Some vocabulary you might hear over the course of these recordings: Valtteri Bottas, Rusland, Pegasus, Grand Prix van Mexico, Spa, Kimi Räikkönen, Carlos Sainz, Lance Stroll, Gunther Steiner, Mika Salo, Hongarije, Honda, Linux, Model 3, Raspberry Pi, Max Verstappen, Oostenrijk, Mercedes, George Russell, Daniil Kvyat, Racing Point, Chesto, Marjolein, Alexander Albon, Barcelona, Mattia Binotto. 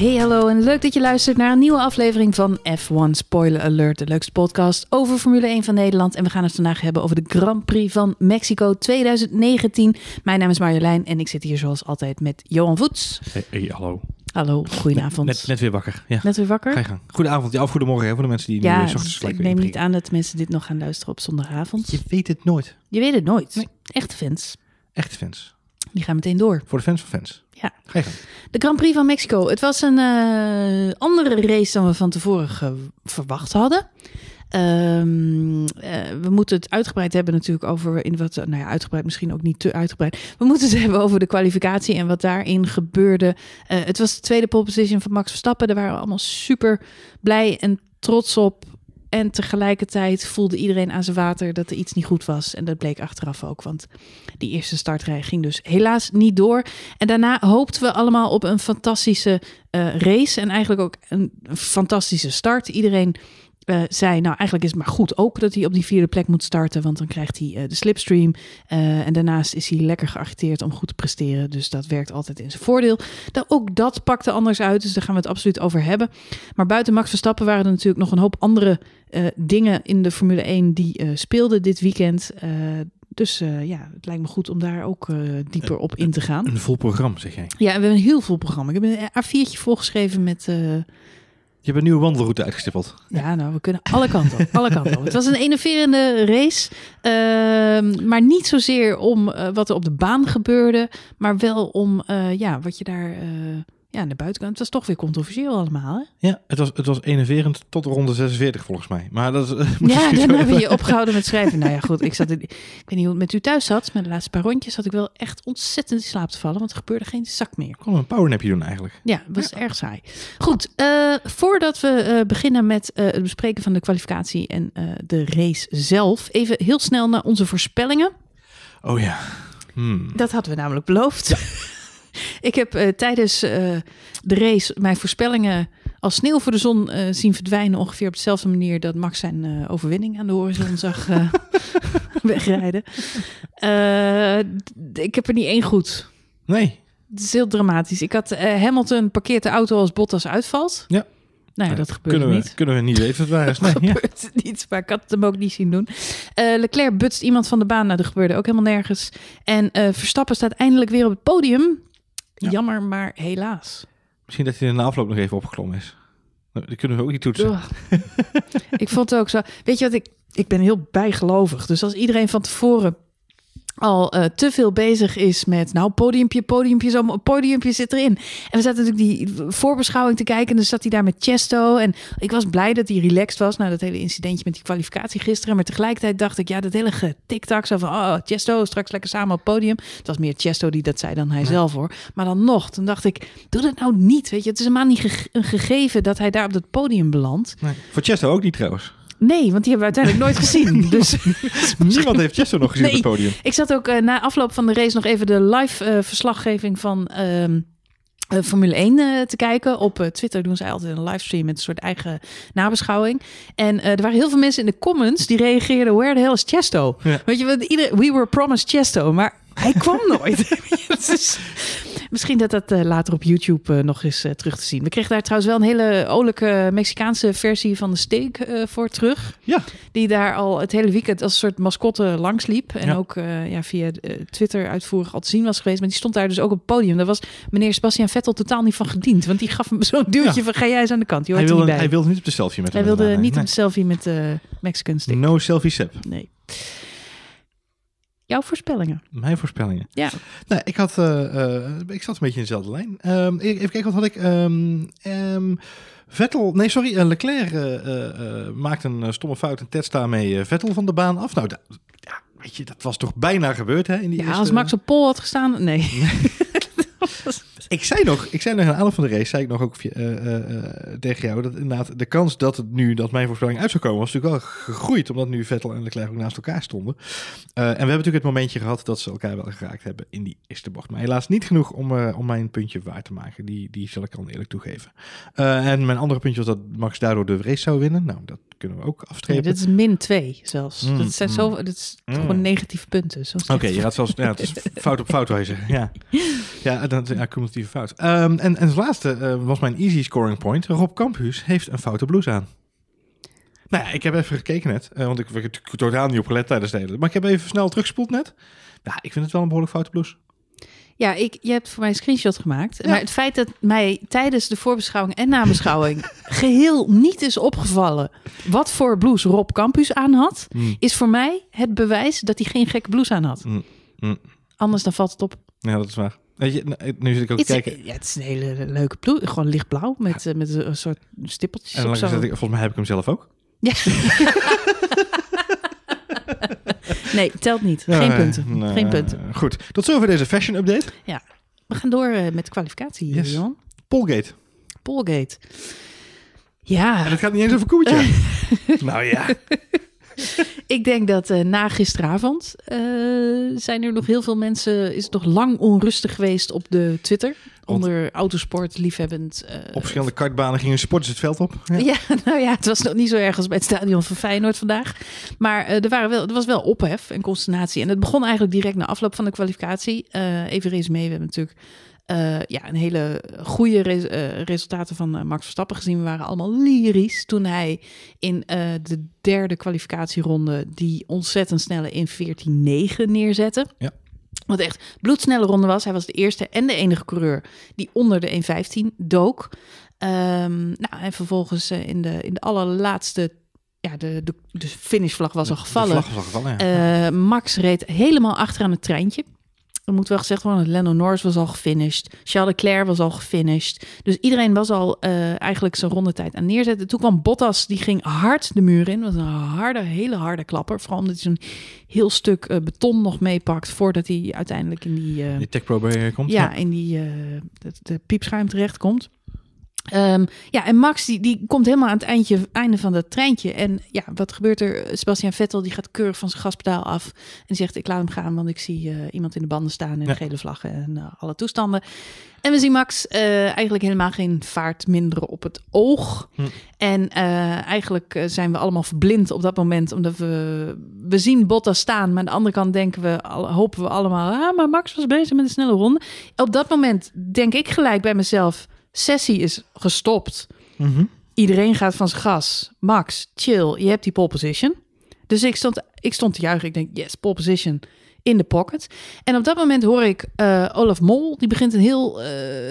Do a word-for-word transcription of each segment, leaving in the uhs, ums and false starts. Hey hallo en leuk dat je luistert naar een nieuwe aflevering van F één Spoiler Alert, de leukste podcast over Formule één van Nederland. En we gaan het vandaag hebben over de Grand Prix van Mexico twintig negentien. Mijn naam is Marjolein en ik zit hier zoals altijd met Johan Voets. Hey, hey hallo. Hallo, goedenavond. Net, net, net weer wakker. Ja. Net weer wakker? Ga je gang. Goedenavond, ja, of goedemorgen hè, voor de mensen die ja, nu ochtends gelijk weer. Ja, ik neem niet aan dat mensen dit nog gaan luisteren op zondagavond. Je weet het nooit. Je weet het nooit. Nee. Echte fans. Echte fans. Die gaan meteen door. Voor de fans van fans. Ja. Ga je gang. De Grand Prix van Mexico. Het was een uh, andere race dan we van tevoren ge- verwacht hadden. Um, uh, we moeten het uitgebreid hebben natuurlijk over... in wat, nou ja, uitgebreid misschien ook niet te uitgebreid. We moeten het hebben over de kwalificatie en wat daarin gebeurde. Uh, het was de tweede pole position van Max Verstappen. Daar waren we allemaal super blij en trots op. En tegelijkertijd voelde iedereen aan zijn water dat er iets niet goed was. En dat bleek achteraf ook, want die eerste startrij ging dus helaas niet door. En daarna hoopten we allemaal op een fantastische uh, race en eigenlijk ook een fantastische start. Iedereen uh, zei, nou eigenlijk is het maar goed ook dat hij op die vierde plek moet starten, want dan krijgt hij uh, de slipstream. Uh, en daarnaast is hij lekker geagiteerd om goed te presteren, dus dat werkt altijd in zijn voordeel. Dan, ook dat pakte anders uit, dus daar gaan we het absoluut over hebben. Maar buiten Max Verstappen waren er natuurlijk nog een hoop andere Uh, dingen in de Formule één die uh, speelden dit weekend. Uh, dus uh, ja, het lijkt me goed om daar ook uh, dieper op in te gaan. Een, een vol programma, zeg jij? Ja, we hebben een heel vol programma. Ik heb een A viertje volgeschreven met... Uh... Je hebt een nieuwe wandelroute uitgestippeld. Ja, nou, we kunnen alle kanten op. Alle kanten op. Het was een enerverende race. Uh, maar niet zozeer om uh, wat er op de baan gebeurde, maar wel om uh, ja, wat je daar... Uh, Ja, aan de buitenkant. Het was toch weer controversieel allemaal, hè? Ja, het was, het was enerverend tot ronde zesenveertig volgens mij. Maar dat is, uh, ja, daarna hebben we je opgehouden met schrijven. Nou ja, goed. Ik, zat in, ik weet niet hoe het met u thuis zat. Maar de laatste paar rondjes had ik wel echt ontzettend in slaap te vallen. Want er gebeurde geen zak meer. Ik kon een powernapje doen eigenlijk. Ja, het was ja. erg saai. Goed, uh, voordat we uh, beginnen met uh, het bespreken van de kwalificatie en uh, de race zelf. Even heel snel naar onze voorspellingen. Oh ja. Hmm. Dat hadden we namelijk beloofd. Ja. Ik heb uh, tijdens uh, de race mijn voorspellingen als sneeuw voor de zon uh, zien verdwijnen. Ongeveer op dezelfde manier dat Max zijn uh, overwinning aan de horizon zag uh, wegrijden. Uh, d- ik heb er niet één goed. Nee. Het is heel dramatisch. Ik had uh, Hamilton parkeert de auto als Bottas uitvalt. Ja. Nou ja, dat gebeurt kunnen we, niet. Kunnen we niet weten wat waar is. Nee, dat gebeurt ja. niet, maar ik had het hem ook niet zien doen. Uh, Leclerc butst iemand van de baan. Nou, dat gebeurde ook helemaal nergens. En uh, Verstappen staat eindelijk weer op het podium. Ja. Jammer, maar helaas. Misschien dat hij in de afloop nog even opgeklommen is. Dat kunnen we ook niet toetsen. Oh. Ik vond het ook zo... Weet je wat, ik, ik ben heel bijgelovig. Dus als iedereen van tevoren al uh, te veel bezig is met... nou, podiumpje, podiumpje, zo, podiumpje zit erin. En we zaten natuurlijk die voorbeschouwing te kijken... en dan zat hij daar met Chesto. En ik was blij dat hij relaxed was... na nou, dat hele incidentje met die kwalificatie gisteren. Maar tegelijkertijd dacht ik, ja, dat hele getiktak... zo van, oh, Chesto, straks lekker samen op het podium. Het was meer Chesto die dat zei dan hij ja. zelf, hoor. Maar dan nog, toen dacht ik, doe dat nou niet, weet je. Het is helemaal niet gege- een gegeven dat hij daar op dat podium belandt. Nee. Voor Chesto ook niet, trouwens. Nee, want die hebben we uiteindelijk nooit gezien. Dus niemand heeft Chesto nog gezien nee. op het podium. Ik zat ook uh, na afloop van de race nog even de live uh, verslaggeving van uh, uh, Formule één uh, te kijken. Op uh, Twitter doen zij altijd een livestream met een soort eigen nabeschouwing. En uh, er waren heel veel mensen in de comments die reageerden... Where the hell is Chesto? Ja. Weet je, want iedereen, we were promised Chesto, maar hij kwam nooit. Dus, misschien dat dat uh, later op YouTube uh, nog eens uh, terug te zien. We kregen daar trouwens wel een hele olijke Mexicaanse versie van de steak uh, voor terug. Ja. Die daar al het hele weekend als een soort mascotte langs liep. En ja. ook uh, ja, via uh, Twitter uitvoerig al te zien was geweest. Maar die stond daar dus ook op het podium. Daar was meneer Sebastian Vettel totaal niet van gediend. Want die gaf hem zo'n duwtje ja. van ga jij eens aan de kant. Je hoort hij, wilde, er niet bij. Hij wilde niet op de selfie met hem. Hij wilde niet nee. op de selfie met de uh, Mexican steak. No selfie sep. Nee. Jouw voorspellingen. Mijn voorspellingen. Ja. Nou, ik had, uh, uh, ik zat een beetje in dezelfde lijn. Um, even kijken, wat had ik? Um, um, Vettel, nee, sorry, uh, Leclerc uh, uh, maakt een stomme fout en test daarmee uh, Vettel van de baan af. Nou, da- ja, weet je, dat was toch bijna gebeurd, hè? In die ja, eerste... als Max op pole had gestaan, nee. was... Ik zei nog, ik zei nog aan de aanloop van de race, zei ik nog ook uh, uh, uh, tegen jou dat inderdaad de kans dat het nu dat mijn voorspelling uit zou komen was natuurlijk wel gegroeid, omdat nu Vettel en Leclerc ook naast elkaar stonden. Uh, en we hebben natuurlijk het momentje gehad dat ze elkaar wel geraakt hebben in die eerste bocht, maar helaas niet genoeg om, uh, om mijn puntje waar te maken. Die, die zal ik al eerlijk toegeven. Uh, en mijn andere puntje was dat Max daardoor de race zou winnen. Nou, dat kunnen we ook afstrepen. Nee, dit is min twee zelfs. Mm, dat zijn mm, zo, dat is mm. gewoon negatieve punten. Oké, okay, je gaat zelfs ja, het is fout op fout wijzen. Ja, ja, dan ja, komt die positieve fout. Um, en, en als laatste uh, was mijn easy scoring point. Rob Kamphuus heeft een foute blouse aan. Nou ja, ik heb even gekeken net. Uh, want ik heb het totaal niet op gelet tijdens de hele... Maar ik heb even snel teruggespoeld net. Ja, ik vind het wel een behoorlijk foute blouse. Ja, ik, je hebt voor mij een screenshot gemaakt. Ja. Maar het feit dat mij tijdens de voorbeschouwing en nabeschouwing geheel niet is opgevallen wat voor blouse Rob Kamphuus aan had, mm. is voor mij het bewijs dat hij geen gekke blouse aan had. Mm. Mm. Anders dan valt het op. Ja, dat is waar. Nu zit ik ook te kijken. Ja, het is een hele leuke blouse. Gewoon lichtblauw met, ja. uh, met een soort stippeltjes. En dan zo. Ik, volgens mij heb ik hem zelf ook. Ja. Nee, telt niet. Geen nee, punten. Nee, Geen punten. Goed, tot zover deze fashion update. Ja, we gaan door uh, met de kwalificatie, yes. Jan. Polgate. Polgate. Ja. En het gaat niet eens over Kubica. Nou ja. Ik denk dat uh, na gisteravond uh, zijn er nog heel veel mensen... is het nog lang onrustig geweest op de Twitter... onder autosport, liefhebbend. Uh, op verschillende kartbanen gingen sporters het veld op. Ja. ja, nou ja, het was nog niet zo erg als bij het stadion van Feyenoord vandaag. Maar uh, er, waren wel, er was wel ophef en consternatie. En het begon eigenlijk direct na afloop van de kwalificatie. Uh, even race mee, we hebben natuurlijk uh, ja, een hele goede res- uh, resultaten van uh, Max Verstappen gezien. We waren allemaal lyrisch toen hij in uh, de derde kwalificatieronde... die ontzettend snelle in veertien negen neerzette. Ja. Wat echt bloedsnelle ronde was. Hij was de eerste en de enige coureur die onder de één vijftien dook. Um, nou, en vervolgens uh, in, de, in de allerlaatste... Ja, de, de, de finishvlag was al gevallen. De vlag was al gevallen, ja. uh, Max reed helemaal achteraan het treintje. Er moet wel gezegd worden, Lando Norris was al gefinished. Charles Leclerc was al gefinished. Dus iedereen was al uh, eigenlijk zijn rondetijd aan neerzetten. Toen kwam Bottas, die ging hard de muur in. Dat was een harde, hele harde klapper. Vooral omdat hij zo'n heel stuk uh, beton nog meepakt... voordat hij uiteindelijk in die... Uh, die Tech Pro barrière komt. Ja, ja, in die uh, de, de piepschuim terechtkomt. Um, ja, en Max die, die komt helemaal aan het eindje, einde van dat treintje. En ja, wat gebeurt er? Sebastian Vettel die gaat keurig van zijn gaspedaal af. En die zegt, ik laat hem gaan, want ik zie uh, iemand in de banden staan... en ja. gele vlaggen en uh, alle toestanden. En we zien Max uh, eigenlijk helemaal geen vaart minderen op het oog. Hm. En uh, eigenlijk zijn we allemaal verblind op dat moment. Omdat we, we zien Bottas staan. Maar aan de andere kant denken we, al, hopen we allemaal... ah, maar Max was bezig met een snelle ronde. Op dat moment denk ik gelijk bij mezelf... sessie is gestopt. Mm-hmm. Iedereen gaat van zijn gas. Max, chill, je hebt die pole position. Dus ik stond, ik stond te juichen. Ik denk, yes, pole position in de pocket. En op dat moment hoor ik uh, Olaf Mol. Die begint een heel uh,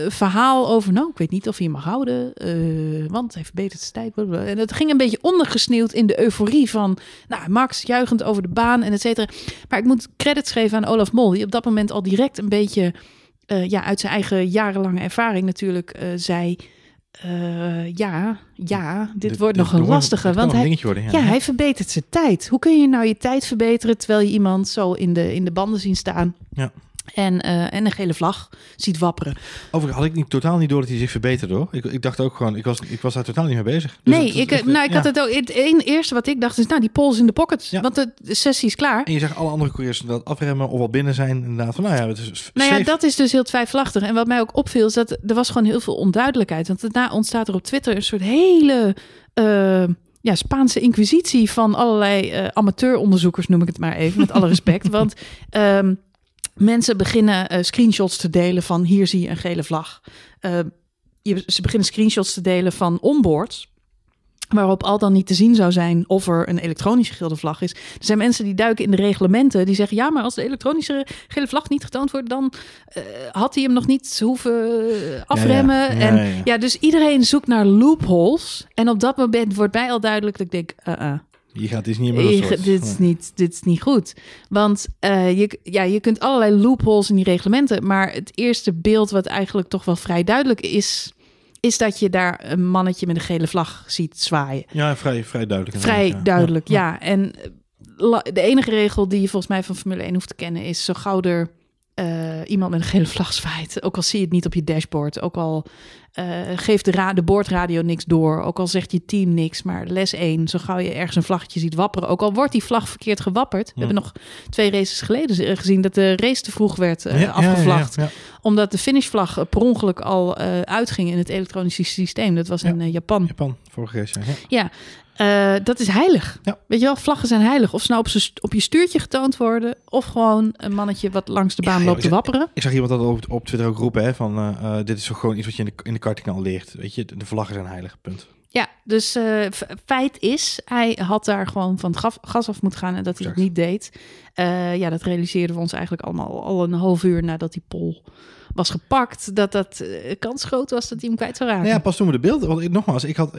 verhaal over... nou, ik weet niet of hij hem mag houden. Uh, want hij verbetert zijn tijd. Blablabla. En het ging een beetje ondergesneeuwd in de euforie van... nou, Max juichend over de baan en et cetera. Maar ik moet credits geven aan Olaf Mol. Die op dat moment al direct een beetje... Uh, ja, uit zijn eigen jarenlange ervaring natuurlijk uh, zei... Uh, ja, ja, dit, dit wordt dit nog een lastige. Een, want hij, worden, ja. Ja, hij verbetert zijn tijd. Hoe kun je nou je tijd verbeteren... terwijl je iemand zo in de, in de banden zien staan... Ja. En, uh, en een gele vlag ziet wapperen. Overigens had ik niet, totaal niet door dat hij zich verbeterde, hoor. Ik, ik dacht ook gewoon, ik was, ik was daar totaal niet mee bezig. Dus nee, het, ik, het, nou, ik ja. had het ook. Het eerste wat ik dacht is, nou, die pols in de pocket. Ja. Want de sessie is klaar. En je zegt alle andere coureurs dat afremmen of wel binnen zijn. Inderdaad, van nou ja, het is nou ja, dat is dus heel twijfelachtig. En wat mij ook opviel is dat er was gewoon heel veel onduidelijkheid. Want daarna ontstaat er op Twitter een soort hele... Uh, ja, Spaanse inquisitie van allerlei uh, amateuronderzoekers, noem ik het maar even. Met alle respect, want... Um, mensen beginnen uh, screenshots te delen van hier zie je een gele vlag. Uh, je, ze beginnen screenshots te delen van onboards. Waarop al dan niet te zien zou zijn of er een elektronische gele vlag is. Er zijn mensen die duiken in de reglementen. Die zeggen, ja, maar als de elektronische gele vlag niet getoond wordt... dan uh, had hij hem nog niet hoeven afremmen. Ja, ja. Ja, en, ja, ja. ja, dus iedereen zoekt naar loopholes. En op dat moment wordt mij al duidelijk dat ik denk... Uh-uh. Je gaat dit niet meer. Dit is niet, dit is niet goed. Want uh, je, ja, je kunt allerlei loopholes in die reglementen. Maar het eerste beeld, wat eigenlijk toch wel vrij duidelijk is, is dat je daar een mannetje met een gele vlag ziet zwaaien. Ja, vrij, vrij duidelijk. Vrij ja. duidelijk, ja. ja. En la, de enige regel die je volgens mij van Formule één hoeft te kennen is zo gauw er uh, iemand met een gele vlag zwaait. Ook al zie je het niet op je dashboard. Ook al uh, geeft de, ra- de boordradio niks door. Ook al zegt je team niks. Maar les één, zo gauw je ergens een vlaggetje ziet wapperen. Ook al wordt die vlag verkeerd gewapperd. We ja. hebben nog twee races geleden gezien dat de race te vroeg werd uh, ja, afgevlagd. Ja, ja, ja, ja. Omdat de finishvlag per ongeluk al uh, uitging in het elektronische systeem. Dat was ja. in uh, Japan. Japan, vorige race. Ja. ja. Uh, dat is heilig. Ja. Weet je wel, vlaggen zijn heilig. Of ze nou op, op je stuurtje getoond worden... of gewoon een mannetje wat langs de baan ja, loopt ja, te wapperen. Ik, ik zag iemand dat op, op Twitter ook roepen... Hè, van uh, dit is gewoon iets wat je in de, in de karting leert. Weet je, de vlaggen zijn heilig, punt. Ja, dus uh, feit is... hij had daar gewoon van het gas af moeten gaan... en dat hij het niet deed. Uh, ja, dat realiseerden we ons eigenlijk allemaal... al een half uur nadat die pol... was gepakt, dat dat uh, kans groot was dat hij hem kwijt zou raken. Nou ja, pas toen we de beelden... Want ik, nogmaals, ik had...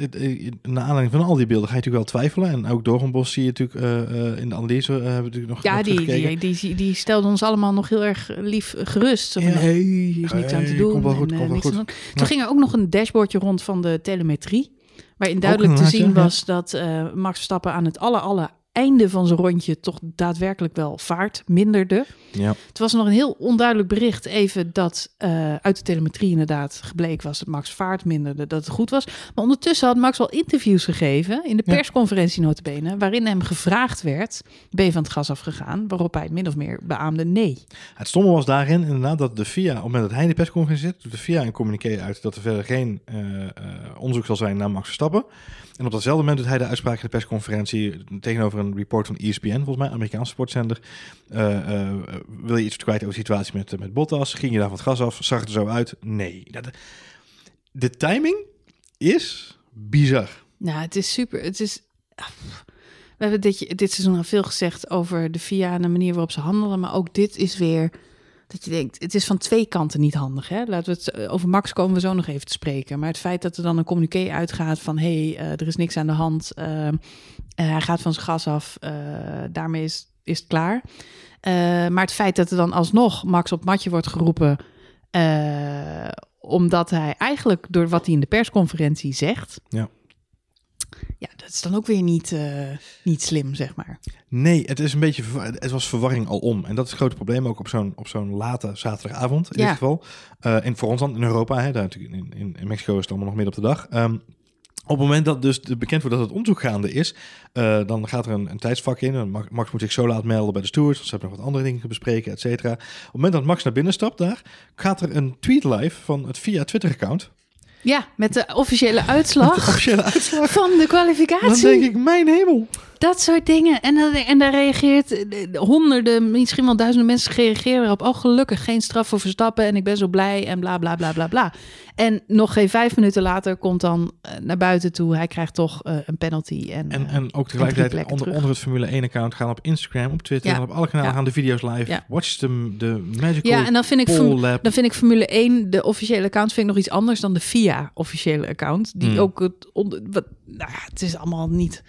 Naar aanleiding van al die beelden ga je natuurlijk wel twijfelen. En ook Doornbos zie je natuurlijk... Uh, in de analyse uh, hebben we natuurlijk nog Ja, die, die, die, die stelde ons allemaal nog heel erg lief gerust. Hé, ja. hey, hier is niks hey, aan te doen. Komt wel goed, en, uh, komt wel goed. Aan doen. Toen ja. ging er ook nog een dashboardje rond van de telemetrie. Waarin duidelijk te zien was ja. dat uh, Max Verstappen aan het aller, aller einde van zijn rondje toch daadwerkelijk wel vaart minderde. Ja. Het was nog een heel onduidelijk bericht even dat uh, uit de telemetrie inderdaad gebleken was dat Max vaart minderde, dat het goed was. Maar ondertussen had Max al interviews gegeven in de persconferentie nota bene, waarin hem gevraagd werd, ben je van het gas afgegaan? Waarop hij min of meer beaamde nee. Het stomme was daarin inderdaad dat de F I A, op het moment dat hij in de persconferentie zit, doet de F I A een communiqué uit dat er verder geen uh, uh, onderzoek zal zijn naar Max Verstappen. En op datzelfde moment doet hij de uitspraak in de persconferentie tegenover een report van E S P N, volgens mij, Amerikaanse sportzender. Uh, uh, wil je iets kwijt over de situatie met, met Bottas? Ging je daar van het gas af? Zag het er zo uit? Nee. De, de timing is bizar. Nou, het is super. Het is... We hebben dit, dit seizoen al veel gezegd over de F I A en de manier waarop ze handelen. Maar ook dit is weer... Dat je denkt, het is van twee kanten niet handig. Hè? Laten we het over Max komen we zo nog even te spreken. Maar het feit dat er dan een communiqué uitgaat van... hé, hey, uh, er is niks aan de hand. Uh, uh, hij gaat van zijn gas af. Uh, daarmee is, is het klaar. Uh, maar het feit dat er dan alsnog Max op matje wordt geroepen... Uh, omdat hij eigenlijk door wat hij in de persconferentie zegt... Ja. Ja, dat is dan ook weer niet, uh, niet slim, zeg maar. Nee, het is een beetje het was verwarring al om. En dat is het grote probleem, ook op zo'n op zo'n late zaterdagavond in ja. dit geval. Uh, en voor ons dan in Europa, hè, daar natuurlijk in, in Mexico is het allemaal nog midden op de dag. Um, op het moment dat dus bekend wordt dat het onderzoek gaande is, uh, dan gaat er een, een tijdsvak in. Max moet zich zo laat melden bij de stewards, want ze hebben nog wat andere dingen te bespreken, et cetera. Op het moment dat Max naar binnen stapt daar, gaat er een tweet live van het via Twitter-account. Ja, met de officiële uitslag, de officiële uitslag van de kwalificatie. Dan denk ik, mijn hemel. Dat soort dingen. En, dan, en daar reageert honderden, misschien wel duizenden mensen reageren erop. Oh, gelukkig, geen straf voor Verstappen en ik ben zo blij en bla, bla, bla, bla, bla. En nog geen vijf minuten later komt dan naar buiten toe. Hij krijgt toch uh, een penalty. En, en, uh, en ook tegelijkertijd onder, onder het Formule één account gaan op Instagram, op Twitter... Ja. en op alle kanalen ja. gaan de video's live. Ja. Watch de magical ja, en dan vind ik form, dan vind ik Formule één, de officiële account... vind ik nog iets anders dan de F I A officiële account. Die hmm. ook... Het, onder, wat, nou, het is allemaal niet...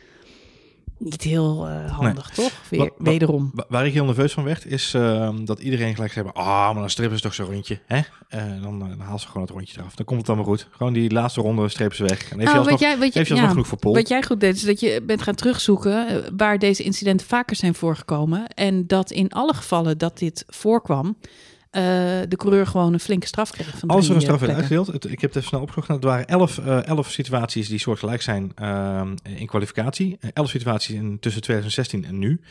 Niet heel uh, handig, nee. toch? Weer, wat, wat, wederom. Waar ik heel nerveus van werd, is uh, dat iedereen gelijk zei... ah, oh, maar dan strippen ze toch zo'n rondje. Hè? Uh, dan, dan haal ze gewoon het rondje eraf. Dan komt het allemaal goed. Gewoon die laatste ronde strepen ze weg. En heeft oh, je alsnog, jij, je, heeft je alsnog ja, genoeg voor pol. Wat jij goed deed, is dat je bent gaan terugzoeken... waar deze incidenten vaker zijn voorgekomen. En dat in alle gevallen dat dit voorkwam... Uh, de coureur gewoon een flinke straf kreeg. Van Als er een straf werd uitgedeeld, het, ik heb het even snel opgezocht... Nou, het waren elf, uh, elf situaties die soortgelijk zijn uh, in kwalificatie. Uh, elf situaties in, tussen twintig zestien en nu.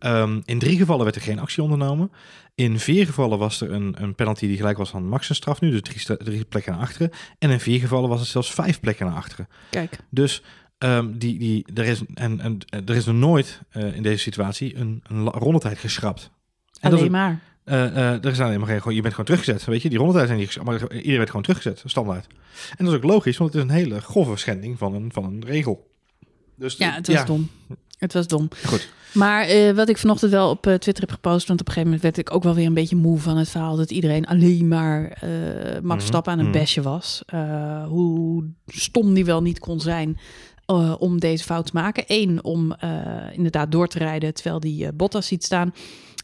Um, in drie gevallen werd er geen actie ondernomen. In vier gevallen was er een, een penalty die gelijk was aan Max zijn straf nu. Dus drie, drie plekken naar achteren. En in vier gevallen was het zelfs vijf plekken naar achteren. Kijk. Dus... Um, die, die, er, is, en, en, er is er nooit uh, in deze situatie een, een rondetijd geschrapt. En Alleen dat, maar... Uh, uh, er is alleen maar geen, gewoon, je bent gewoon teruggezet, weet je. Die rondetijd zijn niet, maar iedereen werd gewoon teruggezet, standaard. En dat is ook logisch, want het is een hele grove schending van een, van een regel. Dus ja, het was ja. dom. Het was dom. Goed. Maar uh, wat ik vanochtend wel op uh, Twitter heb gepost, want op een gegeven moment werd ik ook wel weer een beetje moe van het verhaal dat iedereen alleen maar uh, Max Verstappen aan een mm-hmm. besje was. Uh, hoe stom die wel niet kon zijn. Uh, om deze fout te maken. Eén, om uh, inderdaad door te rijden terwijl die uh, Bottas ziet staan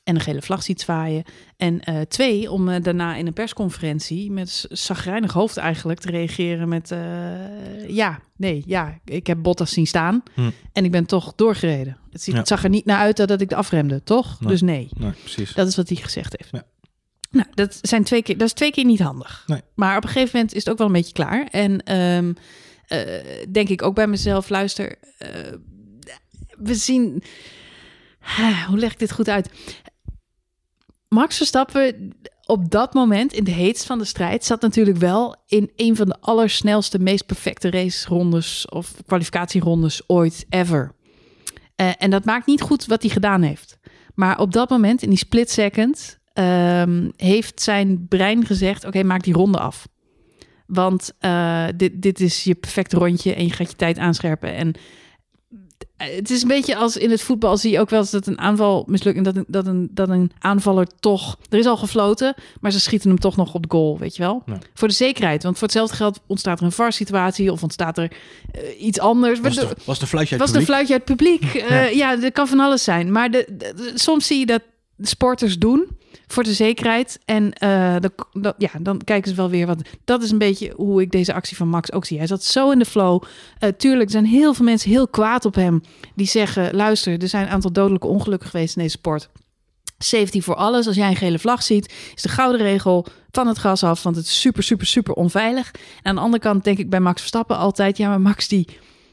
en een gele vlag ziet zwaaien. En uh, twee, om uh, daarna in een persconferentie met chagrijnig hoofd eigenlijk te reageren met... Uh, ja, nee, ja, ik heb Bottas zien staan hm. en ik ben toch doorgereden. Het, ziet, ja. het zag er niet naar uit dat ik de afremde, toch? Nee. Dus nee. nee, precies. Dat is wat hij gezegd heeft. Ja. Nou, dat, zijn twee keer, dat is twee keer niet handig. Nee. Maar op een gegeven moment is het ook wel een beetje klaar. En... Um, Uh, denk ik ook bij mezelf, luister, uh, we zien... Uh, hoe leg ik dit goed uit? Max Verstappen op dat moment, in de heetst van de strijd, zat natuurlijk wel in een van de allersnelste, meest perfecte racerondes of kwalificatierondes ooit ever. Uh, en dat maakt niet goed wat hij gedaan heeft. Maar op dat moment, in die split second, um, heeft zijn brein gezegd, oké, okay, maak die ronde af. Want uh, dit, dit is je perfecte rondje en je gaat je tijd aanscherpen. En het is een beetje als in het voetbal, zie je ook wel eens dat een aanval mislukt en dat een, dat een, dat een aanvaller toch... Er is al gefloten, maar ze schieten hem toch nog op goal, weet je wel? Nee. Voor de zekerheid, want voor hetzelfde geld ontstaat er een V A R-situatie of ontstaat er uh, iets anders. Was de, was de fluitje uit het publiek? Was de fluitje uit het publiek? Ja, uh, ja dat kan van alles zijn. Maar de, de, de, soms zie je dat sporters doen voor de zekerheid. En uh, de, dat, ja, dan kijken ze wel weer wat. Dat is een beetje hoe ik deze actie van Max ook zie. Hij zat zo in de flow. Uh, tuurlijk, er zijn heel veel mensen heel kwaad op hem. Die zeggen, luister, er zijn een aantal dodelijke ongelukken geweest in deze sport. Safety voor alles. Als jij een gele vlag ziet, is de gouden regel van het gas af. Want het is super, super, super onveilig. En aan de andere kant denk ik bij Max Verstappen altijd... Ja, maar Max die...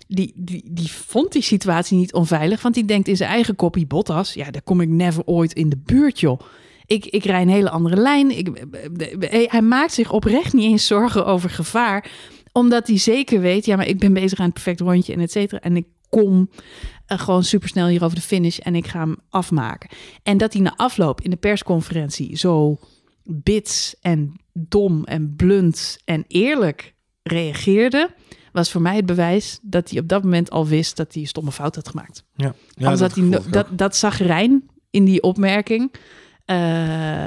Die, die, die vond die situatie niet onveilig. Want die denkt in zijn eigen kopie, Bottas... ja, daar kom ik never ooit in de buurt, joh. Ik, ik rij een hele andere lijn. Ik, hij maakt zich oprecht niet eens zorgen over gevaar. Omdat hij zeker weet... ja, maar ik ben bezig aan het perfect rondje en et cetera. En ik kom uh, gewoon supersnel hier over de finish... en ik ga hem afmaken. En dat hij na afloop in de persconferentie... zo bits en dom en blunt en eerlijk reageerde... was voor mij het bewijs dat hij op dat moment al wist... dat hij een stomme fout had gemaakt. Ja, ja, dat, dat, no- dat, dat zagrijn in die opmerking... Uh,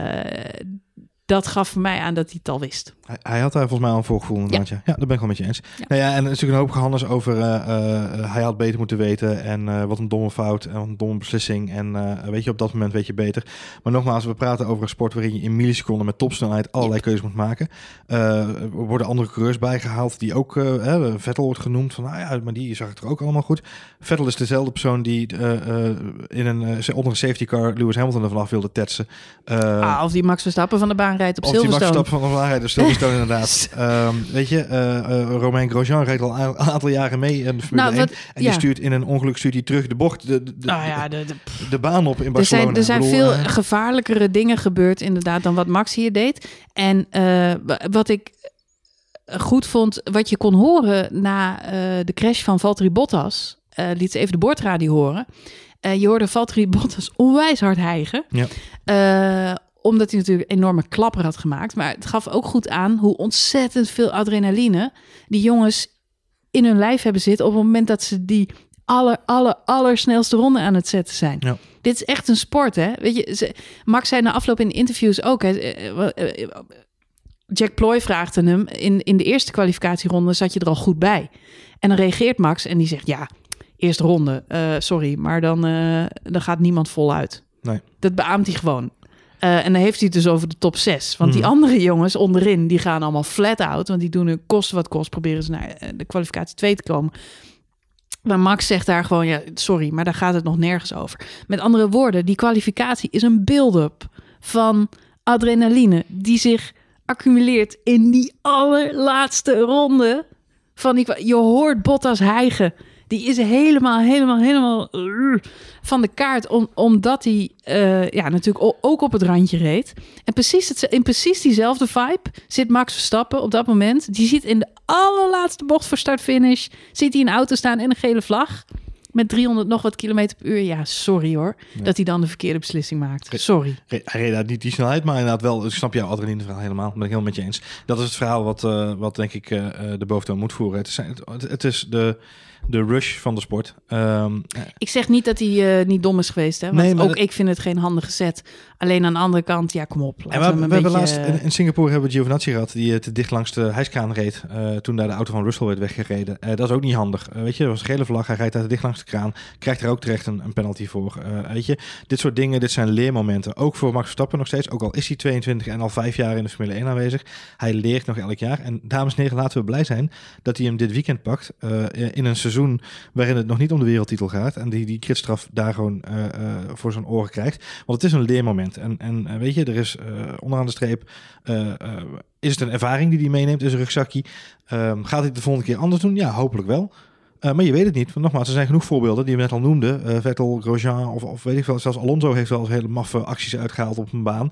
dat gaf voor mij aan dat hij het al wist. Hij, hij had daar volgens mij al een voorgevoel. Ja. Ja, daar ben ik gewoon met je eens. Ja. Nou ja, en er is natuurlijk een hoop gehandels over... Uh, uh, hij had beter moeten weten en uh, wat een domme fout... en wat een domme beslissing. En uh, weet je, op dat moment weet je beter. Maar nogmaals, we praten over een sport... waarin je in milliseconden met topsnelheid allerlei yep. keuzes moet maken. Uh, er worden andere coureurs bijgehaald die ook... Uh, uh, Vettel wordt genoemd van... nou ja, maar die zag het er ook allemaal goed. Vettel is dezelfde persoon die uh, uh, in een, uh, onder een safety car... Lewis Hamilton er vanaf wilde tetsen. Uh, ah, of die Max Verstappen van de baan... rijdt op of Silverstone. Of die Max Verstappen van de rijdt op Silverstone, inderdaad. Um, weet je, uh, uh, Romain Grosjean rijdt al een aantal jaren mee in de Formule nou, één. Wat, en ja. die stuurt in een ongeluk stuurt die terug de bocht, de, de, nou ja, de, de, de baan op in Barcelona. Er zijn, er zijn bedoel, veel uh, gevaarlijkere dingen gebeurd, inderdaad, dan wat Max hier deed. En uh, wat ik goed vond, wat je kon horen na uh, de crash van Valtteri Bottas, uh, liet ze even de boordradio horen. Uh, je hoorde Valtteri Bottas onwijs hard hijgen. Ja. Uh, Omdat hij natuurlijk enorme klapper had gemaakt. Maar het gaf ook goed aan hoe ontzettend veel adrenaline... die jongens in hun lijf hebben zitten... op het moment dat ze die aller, aller, allersnelste ronde aan het zetten zijn. Ja. Dit is echt een sport, hè? Weet je, ze, Max zei na afloop in interviews ook... Hè, Jack Ploy vraagde hem... In, in de eerste kwalificatieronde zat je er al goed bij. En dan reageert Max en die zegt... ja, eerste ronde, uh, sorry, maar dan, uh, dan gaat niemand voluit. Nee. Dat beaamt hij gewoon. Uh, en dan heeft hij het dus over de top zes. Want die mm. andere jongens onderin, die gaan allemaal flat out. Want die doen hun kosten wat kost. Proberen ze naar de kwalificatie twee te komen. Maar Max zegt daar gewoon, ja, sorry, maar daar gaat het nog nergens over. Met andere woorden, die kwalificatie is een build-up van adrenaline. Die zich accumuleert in die allerlaatste ronde. Van die, je hoort Bottas hijgen. Die is helemaal, helemaal, helemaal van de kaart. Om, omdat hij uh, ja, natuurlijk ook op het randje reed. En precies het, in precies diezelfde vibe zit Max Verstappen op dat moment. Die ziet in de allerlaatste bocht voor start-finish... ziet hij een auto staan en een gele vlag... met driehonderd nog wat kilometer per uur. Ja, sorry hoor. Ja. Dat hij dan de verkeerde beslissing maakt. Sorry. Hij reed daar niet die snelheid, maar inderdaad wel. Ik snap jouw adrenalineverhaal helemaal. Dat ben ik helemaal met je eens. Dat is het verhaal wat, uh, wat denk ik, uh, de boventoon moet voeren. Het is, het is de, de rush van de sport. Um, ik zeg niet dat hij uh, niet dom is geweest. Hè? Want nee, ook dat... ik vind het geen handige set. Alleen aan de andere kant, ja, kom op. En we, we, we beetje... hebben laatst in, in Singapore hebben we Giovinazzi gehad... die het uh, dicht langs de hijskraan reed... Uh, toen daar de auto van Russell werd weggereden. Uh, dat is ook niet handig. Uh, weet je, dat was een gele vlag. Hij rijdt daar dicht langs de kraan. Krijgt er ook terecht een, een penalty voor. Uh, weet je, dit soort dingen, dit zijn leermomenten. Ook voor Max Verstappen nog steeds. Ook al is hij tweeëntwintig en al vijf jaar in de Formule één aanwezig. Hij leert nog elk jaar. En dames en heren, laten we blij zijn... dat hij hem dit weekend pakt. Uh, in een seizoen waarin het nog niet om de wereldtitel gaat. En die, die kritstraf daar gewoon uh, uh, voor zijn oren krijgt. Want het is een leermoment. En, en weet je, er is uh, onderaan de streep... Uh, uh, is het een ervaring die hij meeneemt? Is een rugzakje? Um, gaat hij het de volgende keer anders doen? Ja, hopelijk wel. Uh, maar je weet het niet. Want nogmaals, er zijn genoeg voorbeelden die je net al noemde. Uh, Vettel, Grosjean of, of weet ik veel. Zelfs Alonso heeft wel eens hele maffe acties uitgehaald op een baan.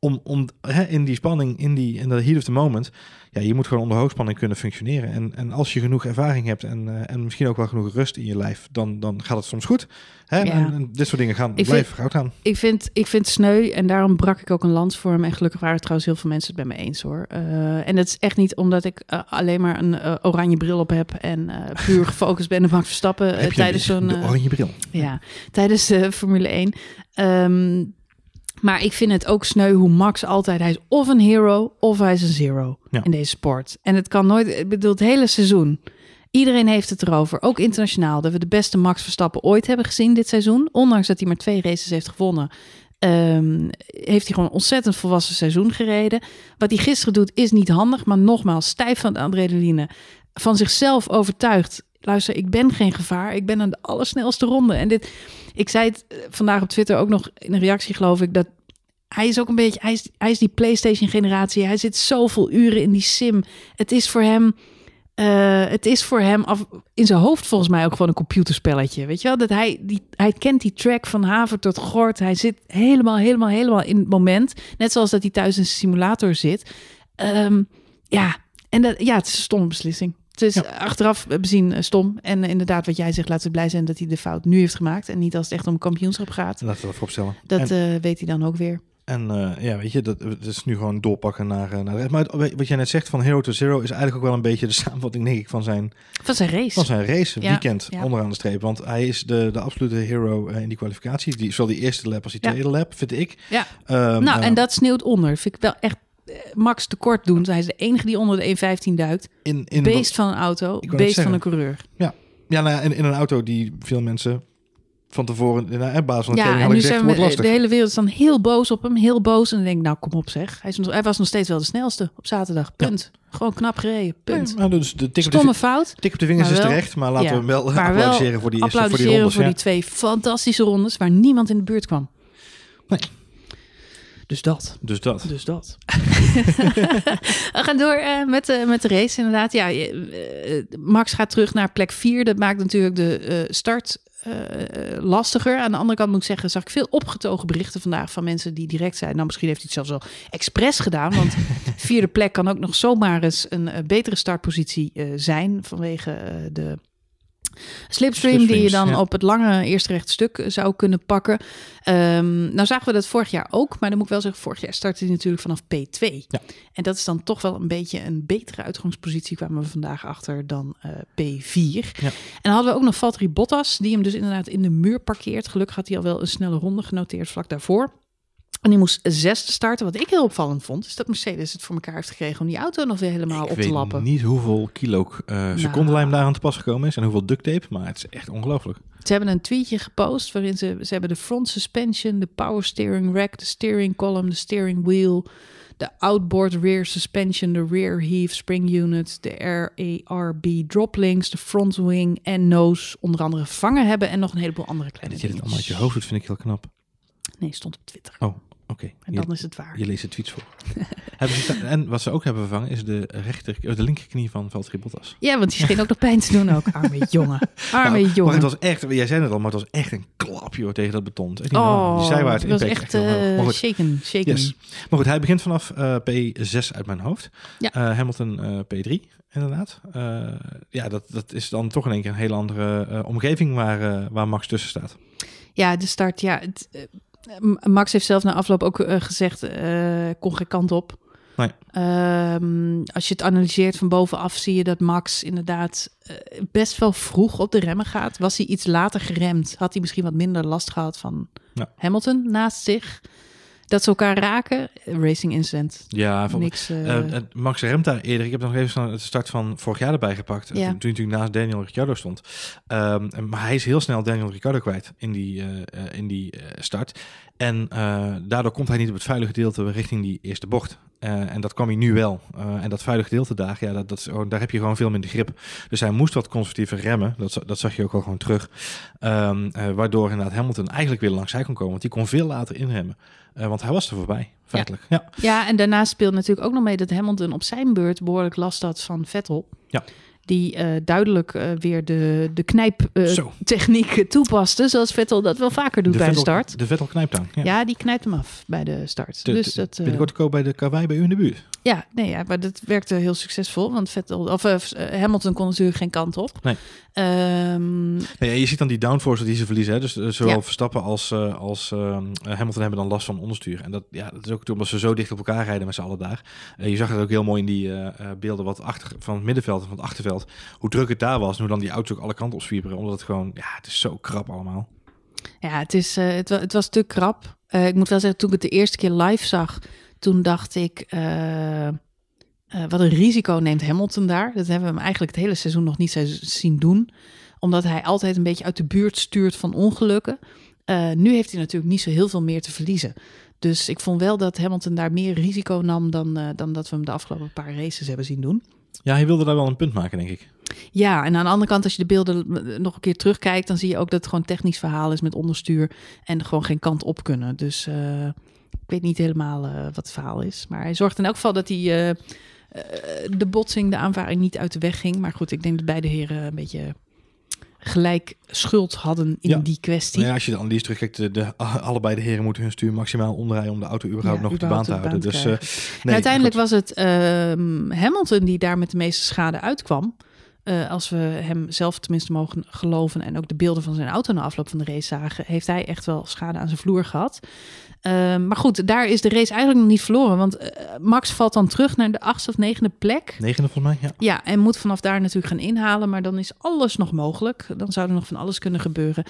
Om, om he, in die spanning, in die in the heat of the moment. Ja, je moet gewoon onder hoogspanning kunnen functioneren. En, en als je genoeg ervaring hebt en, uh, en misschien ook wel genoeg rust in je lijf, dan, dan gaat het soms goed. Hè? Ja. En, en dit soort dingen gaan blijven goud aan. Ik vind, ik vind sneu en daarom brak ik ook een lans voor hem. En gelukkig waren het trouwens heel veel mensen het bij me eens hoor. Uh, en dat is echt niet omdat ik uh, alleen maar een uh, oranje bril op heb en uh, puur gefocust ben op Max Verstappen. Uh, heb je tijdens zo'n uh, oranje bril? Ja, tijdens uh, Formule één. Um, Maar ik vind het ook sneu hoe Max altijd... Hij is of een hero of hij is een zero ja. in deze sport. En het kan nooit... Ik bedoel, het hele seizoen. Iedereen heeft het erover. Ook internationaal. Dat we de beste Max Verstappen ooit hebben gezien dit seizoen. Ondanks dat hij maar twee races heeft gewonnen. Um, heeft hij gewoon een ontzettend volwassen seizoen gereden. Wat hij gisteren doet is niet handig. Maar nogmaals, stijf van de adrenaline. Van zichzelf overtuigd. Luister, ik ben geen gevaar. Ik ben aan de allersnelste ronde. En dit... Ik zei het vandaag op Twitter ook nog in een reactie, geloof ik, dat hij is ook een beetje, hij is, hij is die PlayStation-generatie. Hij zit zoveel uren in die sim. Het is voor hem, uh, het is voor hem af, in zijn hoofd volgens mij ook gewoon een computerspelletje. Weet je wel? Dat hij, die, hij kent die track van haver tot gort. Hij zit helemaal, helemaal, helemaal in het moment. Net zoals dat hij thuis in zijn simulator zit. Um, ja, en dat, ja, het is een stomme beslissing. Het is ja. achteraf bezien stom. En inderdaad, wat jij zegt, laten we blij zijn dat hij de fout nu heeft gemaakt. En niet als het echt om kampioenschap gaat. Laten we dat vooropstellen. Dat en, uh, weet hij dan ook weer. En uh, ja, weet je, dat, dat is nu gewoon doorpakken naar... Uh, naar de, maar het, wat jij net zegt van Hero to Zero is eigenlijk ook wel een beetje de samenvatting, denk ik, van zijn... Van zijn race. Van zijn race, ja, weekend, ja. onderaan de streep. Want hij is de, de absolute hero uh, in die kwalificatie. Die, zowel die eerste lap als die ja. tweede lap, vind ik. Ja. Um, nou, uh, en dat sneeuwt onder. Vind ik wel echt... Max tekort doen. Hij is de enige die onder de één vijftien duikt. In, in beest van een auto, beest van een coureur. Ja, ja, nou ja, in, in een auto die veel mensen van tevoren... Nou, en baas van de ja, training had ik gezegd, wordt lastig. De hele wereld is dan heel boos op hem, heel boos. En dan denk ik, nou kom op zeg. Hij, is, hij was nog steeds wel de snelste op zaterdag, punt. Ja. Gewoon knap gereden, punt. Ja, dus de tik stomme op de, fout. Tik op de vingers wel, is terecht, maar laten ja, we hem wel applaudisseren voor die eerste, voor die rondes. Voor ja. die twee fantastische rondes waar niemand in de buurt kwam. Nee. Dus dat. Dus dat. Dus dat. We gaan door uh, met, uh, met de race inderdaad. Ja, uh, Max gaat terug naar plek vier. Dat maakt natuurlijk de uh, start uh, lastiger. Aan de andere kant moet ik zeggen, zag ik veel opgetogen berichten vandaag van mensen die direct zeiden, nou misschien heeft hij het zelfs wel expres gedaan. Want vierde plek kan ook nog zomaar eens een uh, betere startpositie uh, zijn vanwege uh, de... Slipstream die je dan ja. op het lange eerste rechtstuk zou kunnen pakken. Um, nou zagen we dat vorig jaar ook. Maar dan moet ik wel zeggen, vorig jaar startte hij natuurlijk vanaf P twee. Ja. En dat is dan toch wel een beetje een betere uitgangspositie, kwamen we vandaag achter, dan uh, P vier. Ja. En dan hadden we ook nog Valtteri Bottas, die hem dus inderdaad in de muur parkeert. Gelukkig had hij al wel een snelle ronde genoteerd vlak daarvoor. En die moest zesde starten. Wat ik heel opvallend vond, is dat Mercedes het voor elkaar heeft gekregen om die auto nog weer helemaal ik op te lappen. Ik weet niet hoeveel kilo uh, secondenlijm daar aan te pas gekomen is en hoeveel duct tape, maar het is echt ongelooflijk. Ze hebben een tweetje gepost waarin ze, ze hebben de front suspension, de power steering rack, de steering column, de steering wheel, de outboard rear suspension, de rear heave spring unit, de R A R B droplinks, de front wing en nose onder andere gevangen hebben en nog een heleboel andere kleine dingen. Dat je het allemaal uit je hoofd doet, vind ik heel knap. Nee, stond op Twitter. Oh. Oké, okay, en dan je, is het waar. Je leest de tweets voor. En wat ze ook hebben vervangen is de, rechter, de linkerknie van Valtteri Bottas. Ja, want die scheen ook nog pijn te doen ook. Arme jongen. Arme nou, jongen. Maar het was echt, jij zei het al, maar het was echt een klap joh, tegen dat beton. Echt niet oh, die zijwaarts het was impact, echt, echt uh, shaken. shaken. Yes. Maar goed, hij begint vanaf uh, P zes uit mijn hoofd. Ja. Uh, Hamilton uh, P drie. Inderdaad. Uh, ja, dat, dat is dan toch in één keer een hele andere uh, omgeving waar, uh, waar Max tussen staat. Ja, de start, ja... Het, uh, Max heeft zelf na afloop ook uh, gezegd, uh, kon geen kant op. Nee. Um, als je het analyseert van bovenaf zie je dat Max inderdaad uh, best wel vroeg op de remmen gaat. Was hij iets later geremd, had hij misschien wat minder last gehad van ja. Hamilton naast zich. Dat ze elkaar raken, racing incident. Ja, van, niks. Uh... Uh, Max remt daar eerder. Ik heb nog even het start van vorig jaar erbij gepakt. Ja. Toen, toen natuurlijk naast Daniel Ricciardo stond. Um, maar hij is heel snel Daniel Ricciardo kwijt in die, uh, in die uh, start. En uh, daardoor komt hij niet op het vuile gedeelte richting die eerste bocht. Uh, en dat kwam hij nu wel. Uh, en dat vuile gedeelte daar, ja, dat, dat, oh, daar heb je gewoon veel minder grip. Dus hij moest wat conservatiever remmen. Dat, dat zag je ook wel gewoon terug. Um, uh, waardoor inderdaad Hamilton eigenlijk weer langs hij kon komen. Want die kon veel later inremmen. Uh, want hij was er voorbij, feitelijk. Ja. Ja. Ja, en daarnaast speelt natuurlijk ook nog mee dat Hamilton op zijn beurt behoorlijk last had van Vettel. Ja. die uh, duidelijk uh, weer de, de knijptechniek uh, toepaste, zoals Vettel dat wel vaker doet de bij Vettel, de start. De Vettel knijpt aan. Ja. ja, die knijpt hem af bij de start. De, dus de, dat, uh, binnenkort koop bij de Kawaii bij u in de buurt. Ja, nee, ja, maar dat werkte heel succesvol, want Vettel, of, uh, Hamilton kon natuurlijk geen kant op. Nee. Um, nee, je ziet dan die downforce die ze verliezen. Hè? Dus uh, zowel ja. Verstappen als, uh, als uh, Hamilton hebben dan last van onderstuur. En dat, ja, dat is ook omdat ze zo dicht op elkaar rijden met z'n allen daar. Uh, je zag het ook heel mooi in die uh, beelden wat achter, van het middenveld en van het achterveld. Hoe druk het daar was en hoe dan die auto's ook alle kanten opzwieperen. Omdat het gewoon, ja, het is zo krap allemaal. Ja, het, is, uh, het, was, het was te krap. Uh, ik moet wel zeggen, toen ik het de eerste keer live zag, toen dacht ik... Uh... Uh, wat een risico neemt Hamilton daar. Dat hebben we hem eigenlijk het hele seizoen nog niet zien doen. Omdat hij altijd een beetje uit de buurt stuurt van ongelukken. Uh, nu heeft hij natuurlijk niet zo heel veel meer te verliezen. Dus ik vond wel dat Hamilton daar meer risico nam dan, uh, dan dat we hem de afgelopen paar races hebben zien doen. Ja, hij wilde daar wel een punt maken, denk ik. Ja, en aan de andere kant, als je de beelden nog een keer terugkijkt... dan zie je ook dat het gewoon een technisch verhaal is met onderstuur... en gewoon geen kant op kunnen. Dus uh, ik weet niet helemaal uh, wat het verhaal is. Maar hij zorgt in elk geval dat hij... Uh, Uh, de botsing, de aanvaring niet uit de weg ging. Maar goed, ik denk dat beide heren een beetje gelijk schuld hadden in ja. die kwestie. Ja, als je de analyse terugkijkt, de, de, allebei de heren moeten hun stuur maximaal omdraaien... om de auto überhaupt ja, nog überhaupt de baan te houden. Baan te dus, uh, nee, en uiteindelijk goed. was het uh, Hamilton die daar met de meeste schade uitkwam. Uh, als we hem zelf tenminste mogen geloven... en ook de beelden van zijn auto na afloop van de race zagen... heeft hij echt wel schade aan zijn vloer gehad... Uh, maar goed, daar is de race eigenlijk nog niet verloren. Want uh, Max valt dan terug naar de achtste of negende plek. Negende volgens mij, ja. Ja, en moet vanaf daar natuurlijk gaan inhalen. Maar dan is alles nog mogelijk. Dan zou er nog van alles kunnen gebeuren.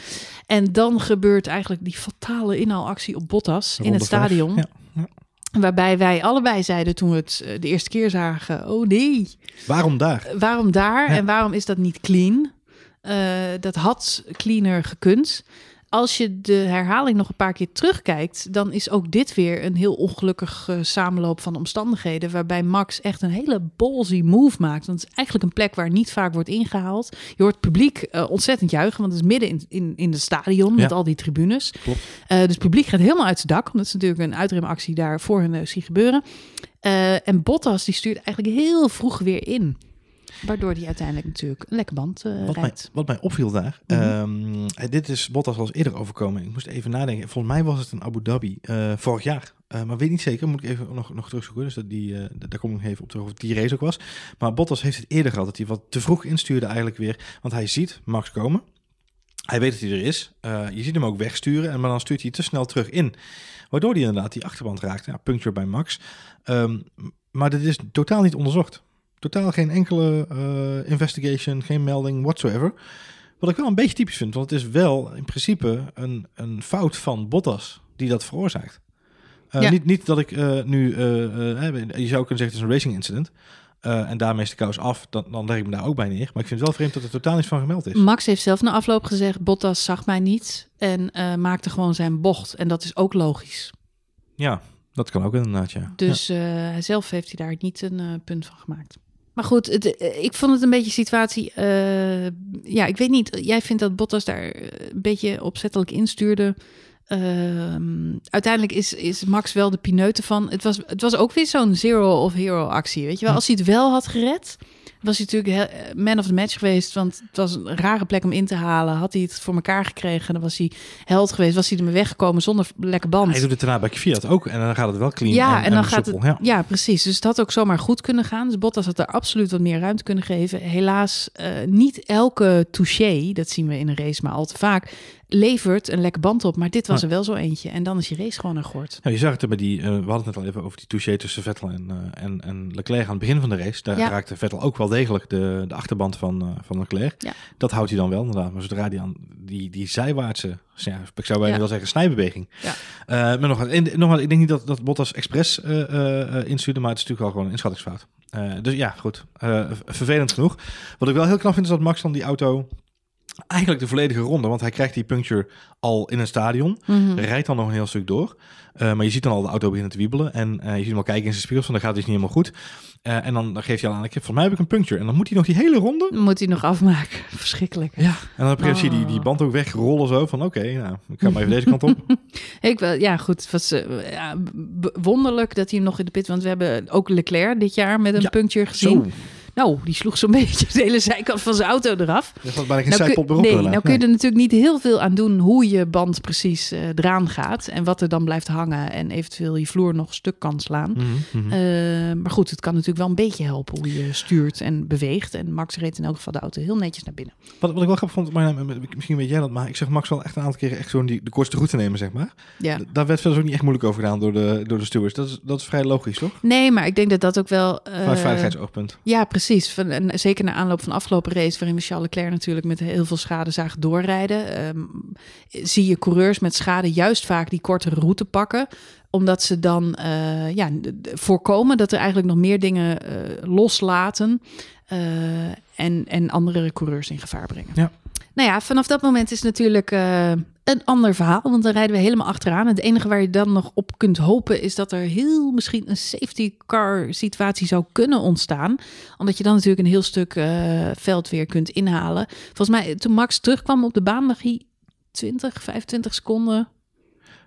En dan gebeurt eigenlijk die fatale inhaalactie op Bottas in het stadion. Ja. Ja. Waarbij wij allebei zeiden toen we het de eerste keer zagen... oh nee. Waarom daar? Uh, waarom daar? Ja. En waarom is dat niet clean? Uh, dat had cleaner gekund. Als je de herhaling nog een paar keer terugkijkt... dan is ook dit weer een heel ongelukkig uh, samenloop van omstandigheden... waarbij Max echt een hele ballsy move maakt. Want het is eigenlijk een plek waar niet vaak wordt ingehaald. Je hoort het publiek uh, ontzettend juichen... want het is midden in, in, in het stadion ja. met al die tribunes. Klopt. Uh, dus het publiek gaat helemaal uit zijn dak... omdat ze natuurlijk een uitremactie daar voor hun neus zien gebeuren. Uh, en Bottas die stuurt eigenlijk heel vroeg weer in... waardoor die uiteindelijk natuurlijk een lekker band uh, wat rijdt. Mij, wat mij opviel daar, mm-hmm. um, dit is Bottas al eens eerder overkomen. Ik moest even nadenken. Volgens mij was het in Abu Dhabi uh, vorig jaar. Uh, maar weet niet zeker, moet ik even nog, nog terugzoeken. Dus dat die, uh, daar kom ik even op terug of die race ook was. Maar Bottas heeft het eerder gehad dat hij wat te vroeg instuurde eigenlijk weer. Want hij ziet Max komen. Hij weet dat hij er is. Uh, je ziet hem ook wegsturen, maar dan stuurt hij te snel terug in. Waardoor hij inderdaad die achterband raakt. Ja, puncture bij Max. Um, maar dit is totaal niet onderzocht. Totaal geen enkele uh, investigation, geen melding, whatsoever. Wat ik wel een beetje typisch vind, want het is wel in principe een, een fout van Bottas die dat veroorzaakt. Uh, ja. niet, niet dat ik uh, nu, uh, uh, je zou kunnen zeggen het is een racing incident... Uh, en daarmee is de kous af, dan, dan leg ik me daar ook bij neer. Maar ik vind het wel vreemd dat er totaal niets van gemeld is. Max heeft zelf na afloop gezegd, Bottas zag mij niet en uh, maakte gewoon zijn bocht. En dat is ook logisch. Ja, dat kan ook inderdaad, ja. Dus ja. Uh, zelf heeft hij daar niet een uh, punt van gemaakt. Maar goed, het, ik vond het een beetje situatie... Uh, ja, ik weet niet. Jij vindt dat Bottas daar een beetje opzettelijk instuurde. Uh, uiteindelijk is, is Max wel de pineute van. Het was, het was ook weer zo'n zero of hero actie. Weet je wel? Als hij het wel had gered... was hij natuurlijk man of the match geweest. Want het was een rare plek om in te halen. Had hij het voor elkaar gekregen, dan was hij held geweest. Was hij ermee weggekomen zonder lekker band. Hij doet het daarna bij Kvyat ook. En dan gaat het wel clean. Ja, en, en dan gaat soepel. Het. Ja. ja, precies. Dus het had ook zomaar goed kunnen gaan. Dus Bottas had er absoluut wat meer ruimte kunnen geven. Helaas, uh, niet elke touché, dat zien we in een race maar al te vaak... levert een lekker band op, maar dit was er wel zo eentje. En dan is je race gewoon een gort. Ja, je zag het er bij die, uh, we hadden het net al even over die touché tussen Vettel en, uh, en, en Leclerc aan het begin van de race. Daar ja. raakte Vettel ook wel degelijk de, de achterband van, uh, van Leclerc. Ja. Dat houdt hij dan wel inderdaad. Maar zodra die aan die, die zijwaartse, ja, ik zou bijna ja. wel zeggen snijbeweging. Ja. Uh, maar nog, en, nogmaals, ik denk niet dat, dat Bottas expres uh, uh, instuurde, maar het is natuurlijk wel gewoon een inschattingsfout. Uh, dus ja, goed. Uh, vervelend genoeg. Wat ik wel heel knap vind is dat Max dan die auto... eigenlijk de volledige ronde, want hij krijgt die puncture al in een stadion. Mm-hmm. Rijdt dan nog een heel stuk door. Uh, maar je ziet dan al de auto beginnen te wiebelen. En uh, je ziet hem al kijken in zijn spiegels van, dat gaat dus niet helemaal goed. Uh, en dan, dan geeft hij al aan, ik heb, volgens mij heb ik een puncture. En dan moet hij nog die hele ronde... moet hij nog afmaken. Verschrikkelijk. Ja, en dan oh. zie je die, die band ook wegrollen zo. Van oké, okay, nou, ik ga maar even deze kant op. ik wel, ja, goed. Het was uh, ja, wonderlijk dat hij hem nog in de pit... want we hebben ook Leclerc dit jaar met een ja, puncture gezien. Zo. Nou, die sloeg zo'n beetje de hele zijkant van zijn auto eraf. Dat was bijna geen nou zijpop erop. Nee, nou nee. kun je er natuurlijk niet heel veel aan doen hoe je band precies uh, eraan gaat. En wat er dan blijft hangen en eventueel je vloer nog stuk kan slaan. Mm-hmm. uh, maar goed, het kan natuurlijk wel een beetje helpen hoe je stuurt en beweegt. En Max reed in elk geval de auto heel netjes naar binnen. Wat, wat ik wel grappig vond, Marjolein, misschien weet jij dat, maar ik zeg Max wel echt een aantal keren echt zo die, de kortste route nemen, zeg maar. Ja. Daar werd verder ook niet echt moeilijk over gedaan door de, door de stewards. Dat is, dat is vrij logisch, toch? Nee, maar ik denk dat dat ook wel... Uh, Vanuit veiligheidsoogpunt. Ja, precies. Precies, van, en zeker na aanloop van de afgelopen race... waarin we Charles Leclerc natuurlijk met heel veel schade zagen doorrijden... Um, zie je coureurs met schade juist vaak die kortere route pakken... omdat ze dan uh, ja, voorkomen dat er eigenlijk nog meer dingen uh, loslaten... Uh, en, en andere coureurs in gevaar brengen. Ja. Nou ja, vanaf dat moment is natuurlijk uh, een ander verhaal... want dan rijden we helemaal achteraan. Het enige waar je dan nog op kunt hopen... is dat er heel misschien een safety car situatie zou kunnen ontstaan. Omdat je dan natuurlijk een heel stuk uh, veld weer kunt inhalen. Volgens mij, toen Max terugkwam op de baan... lag hij twintig, vijfentwintig seconden...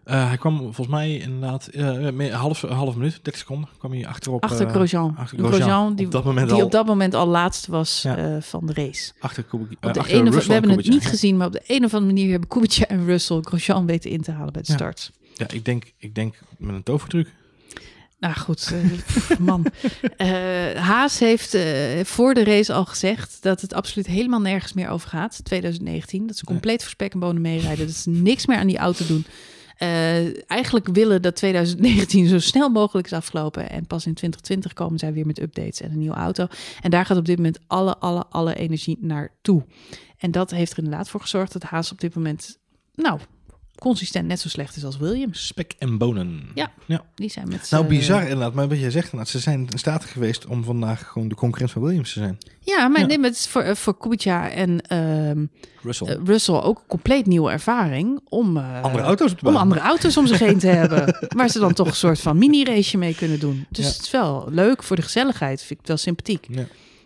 Uh, hij kwam volgens mij inderdaad uh, half, half minuut, dertig seconden, kwam hij achterop. Achter Grosjean. Uh, achter Grosjean, Grosjean die, op dat moment die al... op dat moment al laatste was ja. uh, van de race. Achter Kubica. Uh, achter ene, we hebben het niet ja. gezien, maar op de een of andere manier hebben Kubica en Russell Grosjean weten in te halen bij de ja. start. Ja, ik denk, ik denk met een tovertruc. Nou goed, uh, man. Uh, Haas heeft uh, voor de race al gezegd dat het absoluut helemaal nergens meer over gaat. twintig negentien, dat ze compleet ja. voor spek en bonen meerijden. Dat ze niks meer aan die auto doen. Uh, eigenlijk willen dat twintig negentien zo snel mogelijk is afgelopen. En pas in twintig twintig komen zij weer met updates en een nieuwe auto. En daar gaat op dit moment alle, alle, alle energie naartoe. En dat heeft er inderdaad voor gezorgd dat Haas op dit moment... nou, consistent net zo slecht is als Williams. Spek en bonen. Ja, ja. Die zijn met... Nou, bizar inderdaad. Maar wat jij zegt, ze zijn in staat geweest om vandaag gewoon de concurrent van Williams te zijn. Ja, maar ja. Nee, maar het is voor, voor Kubica en uh, Russell. Uh, Russell ook een compleet nieuwe ervaring om... Uh, andere auto's op de baan. Om andere auto's om zich heen te hebben. Waar ze dan toch een soort van mini-raceje mee kunnen doen. Dus ja. Het is wel leuk voor de gezelligheid. Vind ik het wel sympathiek. Ja.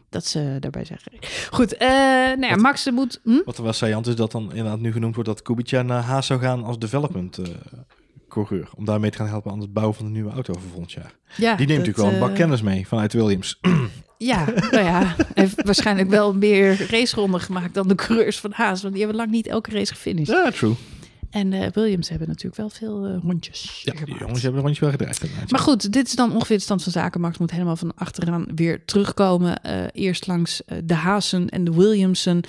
Dat ze daarbij zeggen. Goed, uh, nou ja, wat, Max moet... Hm? Wat er wel saillant is dat dan inderdaad nu genoemd wordt... dat Kubica naar Haas zou gaan als development uh, coureur. Om daarmee te gaan helpen aan het bouwen van de nieuwe auto voor volgend jaar. Ja, die neemt dat, natuurlijk wel uh, een bak kennis mee vanuit Williams. Ja, nou ja, heeft waarschijnlijk wel meer raceronden gemaakt... dan de coureurs van Haas, want die hebben lang niet elke race gefinished. Ja, true. En uh, Williams hebben natuurlijk wel veel uh, rondjes. Ja, gemaakt. Die jongens hebben een rondje wel gedraaid. Maar goed, dit is dan ongeveer de stand van zaken. Max moet helemaal van achteraan weer terugkomen. Uh, eerst langs uh, de Haasen en de Williamsen.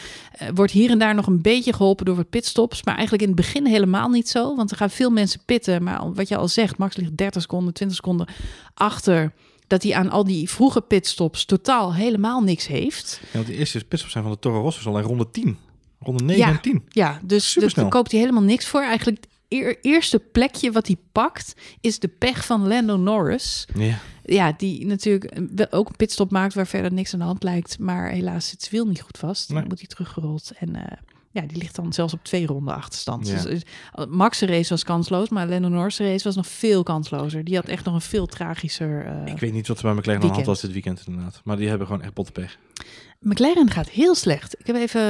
Uh, wordt hier en daar nog een beetje geholpen door wat pitstops. Maar eigenlijk in het begin helemaal niet zo. Want er gaan veel mensen pitten. Maar wat je al zegt, Max ligt dertig seconden, twintig seconden achter... dat hij aan al die vroege pitstops totaal helemaal niks heeft. Ja, want de eerste pitstops zijn van de Toro Rosso al in ronde tien. Ronde negen ja, en tien. Ja, dus daar koopt hij helemaal niks voor. Eigenlijk het eerste plekje wat hij pakt... is de pech van Lando Norris. Ja. Ja, die natuurlijk ook een pitstop maakt... waar verder niks aan de hand lijkt. Maar helaas zit het wiel niet goed vast. Nee. Dan moet hij teruggerold. En uh, ja, die ligt dan zelfs op twee ronden achterstand. Ja. Dus Max' race was kansloos... maar Lando Norris' race was nog veel kanslozer. Die had echt nog een veel tragischer uh, Ik weet niet wat er bij McLaren aan de hand was dit weekend inderdaad. Maar die hebben gewoon echt botte pech. McLaren gaat heel slecht. Ik heb even...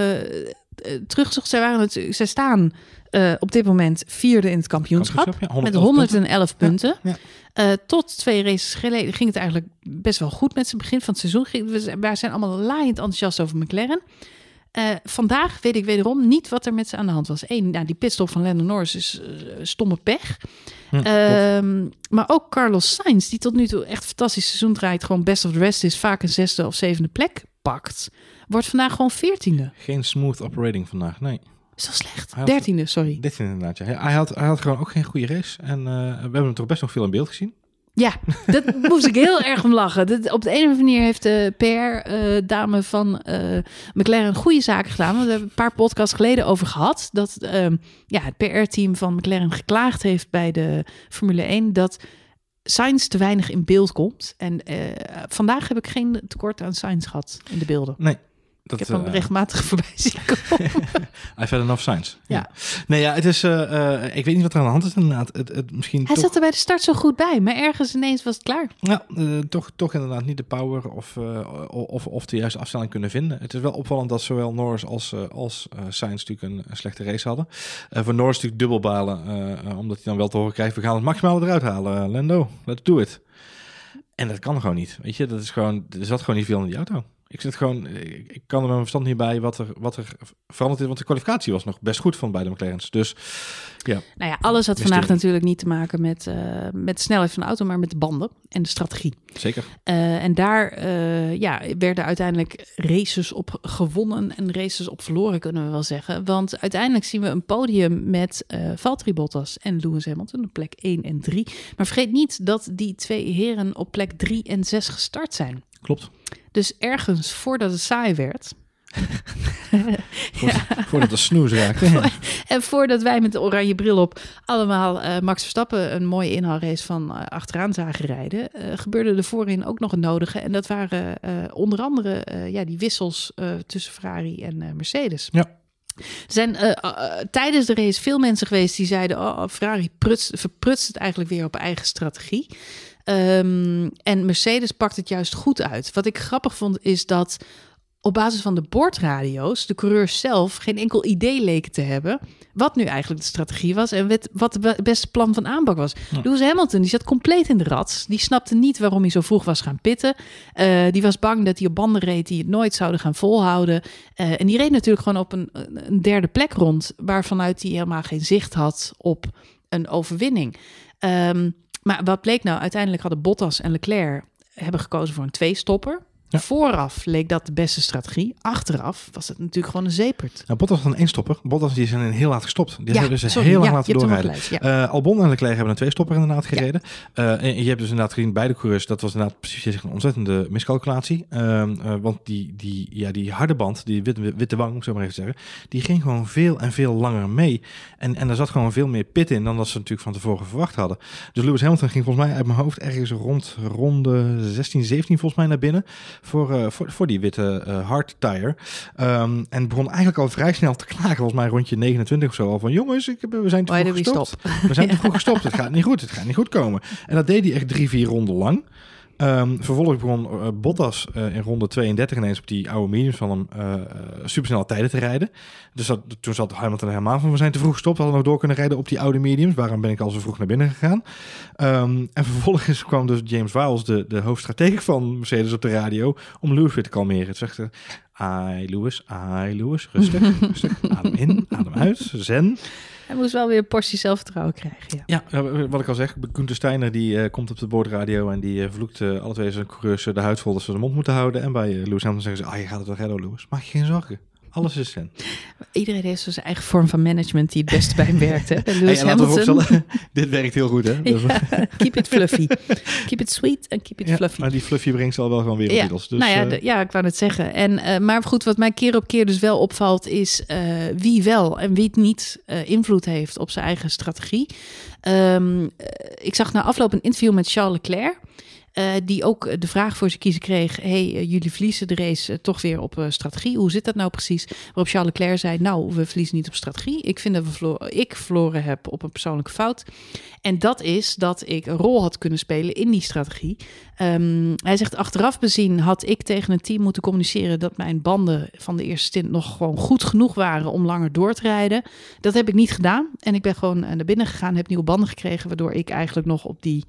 terugzocht, zij waren het, zij staan uh, op dit moment vierde in het kampioenschap, kampioenschap ja, honderd met honderdelf punten. punten. Ja, ja. Uh, tot twee races geleden ging het eigenlijk best wel goed met zijn begin van het seizoen. We, we zijn allemaal laaiend enthousiast over McLaren. Uh, vandaag weet ik wederom niet wat er met ze aan de hand was. Eén, nou, die pitstop van Lando Norris is uh, stomme pech. Ja, um, maar ook Carlos Sainz, die tot nu toe echt fantastisch seizoen draait, gewoon best of the rest is, vaak een zesde of zevende plek pakt. Wordt vandaag gewoon veertiende. Geen smooth operating vandaag, nee. Is dat slecht? Dertiende, sorry. Dertiende inderdaad, ja. Hij had, hij had gewoon ook geen goede race. En uh, we hebben hem toch best nog veel in beeld gezien. Ja, dat moest ik heel erg om lachen. Dat, op de ene of andere manier heeft de P R-dame uh, van uh, McLaren goede zaken gedaan. Want we hebben een paar podcasts geleden over gehad... dat uh, ja, het P R-team van McLaren geklaagd heeft bij de Formule één... dat Sainz te weinig in beeld komt. En uh, vandaag heb ik geen tekort aan Sainz gehad in de beelden. Nee. Dat, ik heb hem uh, regelmatig voorbij zien komen. I've had enough signs. Ja. Ja. Nee, ja, het is... Uh, uh, ik weet niet wat er aan de hand is inderdaad. Het, het, misschien Hij toch... zat er bij de start zo goed bij, maar ergens ineens was het klaar. Ja, uh, toch, toch inderdaad niet de power of, uh, of, of de juiste afstelling kunnen vinden. Het is wel opvallend dat zowel Norris als, uh, als uh, Sainz natuurlijk een, een slechte race hadden. Uh, voor Norris natuurlijk dubbel balen, uh, omdat hij dan wel te horen krijgt... we gaan het maximale eruit halen, Lando. Let's do it. En dat kan gewoon niet. Weet je, dat is gewoon, er zat gewoon niet veel in die auto. Ik zit gewoon, ik kan er mijn verstand niet bij wat er, wat er veranderd is. Want de kwalificatie was nog best goed van beide McLaren's. Dus ja. Nou ja, alles had vandaag natuurlijk niet te maken met, uh, met de snelheid van de auto, maar met de banden en de strategie. Zeker. Uh, en daar uh, ja, werden uiteindelijk races op gewonnen en races op verloren, kunnen we wel zeggen. Want uiteindelijk zien we een podium met uh, Valtteri Bottas en Lewis Hamilton op plek één en drie. Maar vergeet niet dat die twee heren op plek drie en zes gestart zijn. Klopt. Dus ergens voordat het saai werd. voordat, ja. voordat de snoes raakte. En voordat wij met de oranje bril op allemaal uh, Max Verstappen een mooie inhaalrace van uh, achteraan zagen rijden, uh, gebeurde er voorin ook nog een nodige. En dat waren uh, onder andere uh, ja, die wissels uh, tussen Ferrari en uh, Mercedes. Ja. Er zijn uh, uh, tijdens de race veel mensen geweest die zeiden, oh, Ferrari prutst, verprutst het eigenlijk weer op eigen strategie. Um, en Mercedes pakt het juist goed uit. Wat ik grappig vond is dat op basis van de boordradio's de coureurs zelf geen enkel idee leken te hebben wat nu eigenlijk de strategie was en wat het beste plan van aanpak was. Ja. Lewis Hamilton, die zat compleet in de rats. Die snapte niet waarom hij zo vroeg was gaan pitten. Uh, die was bang dat hij op banden reed die het nooit zouden gaan volhouden. Uh, en die reed natuurlijk gewoon op een, een derde plek rond, waarvanuit hij helemaal geen zicht had op een overwinning. Um, Maar wat bleek nou? Uiteindelijk hadden Bottas en Leclerc hebben gekozen voor een tweestopper. Ja. Vooraf leek dat de beste strategie. Achteraf was het natuurlijk gewoon een zeepert. Nou, Bottas had een eenstopper. Bottas die zijn heel laat gestopt. Die ja, hebben dus sorry, heel lang ja, laten doorrijden. Ja. Uh, Albon en Leclerc hebben een tweestopper inderdaad gereden. Ja. Uh, en je hebt dus inderdaad gezien beide coureurs. Dat was inderdaad precies een ontzettende miscalculatie. Uh, uh, want die, die, ja, die harde band, die witte, witte wang, zou ik maar even zeggen, die ging gewoon veel en veel langer mee. En, en er zat gewoon veel meer pit in dan dat ze natuurlijk van tevoren verwacht hadden. Dus Lewis Hamilton ging volgens mij uit mijn hoofd ergens rond ronde zestien, zeventien volgens mij naar binnen. Voor, uh, voor, voor die witte uh, hard tire. Um, en begon eigenlijk al vrij snel te klagen. Volgens mij rondje negenentwintig of zo al van jongens, ik, we zijn te vroeg gestopt. We zijn te vroeg gestopt. Het gaat niet goed. Het gaat niet goed komen. En dat deed hij echt drie, vier ronden lang. Um, vervolgens begon uh, Bottas uh, in ronde tweeëndertig ineens op die oude mediums van hem uh, supersnelle tijden te rijden. Dus dat, toen zat Hamilton helemaal van, we zijn te vroeg gestopt, hadden we nog door kunnen rijden op die oude mediums. Waarom ben ik al zo vroeg naar binnen gegaan? Um, en vervolgens kwam dus James Wiles, de, de hoofdstratege van Mercedes, op de radio om Lewis weer te kalmeren. Het zegt, ai Lewis, ai Lewis, rustig, rustig, adem in, adem uit, zen. Hij moest wel weer een portie zelfvertrouwen krijgen. Ja, ja, wat ik al zeg, Gunther Steiner die uh, komt op de boordradio en die uh, vloekt uh, alle twee zijn coureurs uh, de huid vol dat ze de mond moeten houden. En bij uh, Lewis Hamilton zeggen ze, ah, je gaat het wel redden, Lewis. Maak je geen zorgen. Alles is zen. Iedereen heeft zo zijn eigen vorm van management die het best bij hem werkt. Hè? Bij Lewis hey, Hamilton. Dit werkt heel goed, hè? Ja, keep it fluffy. Keep it sweet en keep it ja, fluffy. Maar die fluffy brengt ze al wel gewoon weer ja. op dus, nou ja, de, ja, ik wou het zeggen. En, uh, maar goed, wat mij keer op keer dus wel opvalt is uh, wie wel en wie het niet uh, invloed heeft op zijn eigen strategie. Um, ik zag na afloop een interview met Charles Leclerc. Uh, die ook de vraag voor zijn kiezen kreeg, hey, uh, jullie verliezen de race uh, toch weer op uh, strategie. Hoe zit dat nou precies? Waarop Charles Leclerc zei, nou, we verliezen niet op strategie. Ik vind dat we verloren, ik verloren heb op een persoonlijke fout. En dat is dat ik een rol had kunnen spelen in die strategie. Um, hij zegt, achteraf bezien had ik tegen een team moeten communiceren dat mijn banden van de eerste stint nog gewoon goed genoeg waren om langer door te rijden. Dat heb ik niet gedaan. En ik ben gewoon naar binnen gegaan, heb nieuwe banden gekregen, waardoor ik eigenlijk nog op die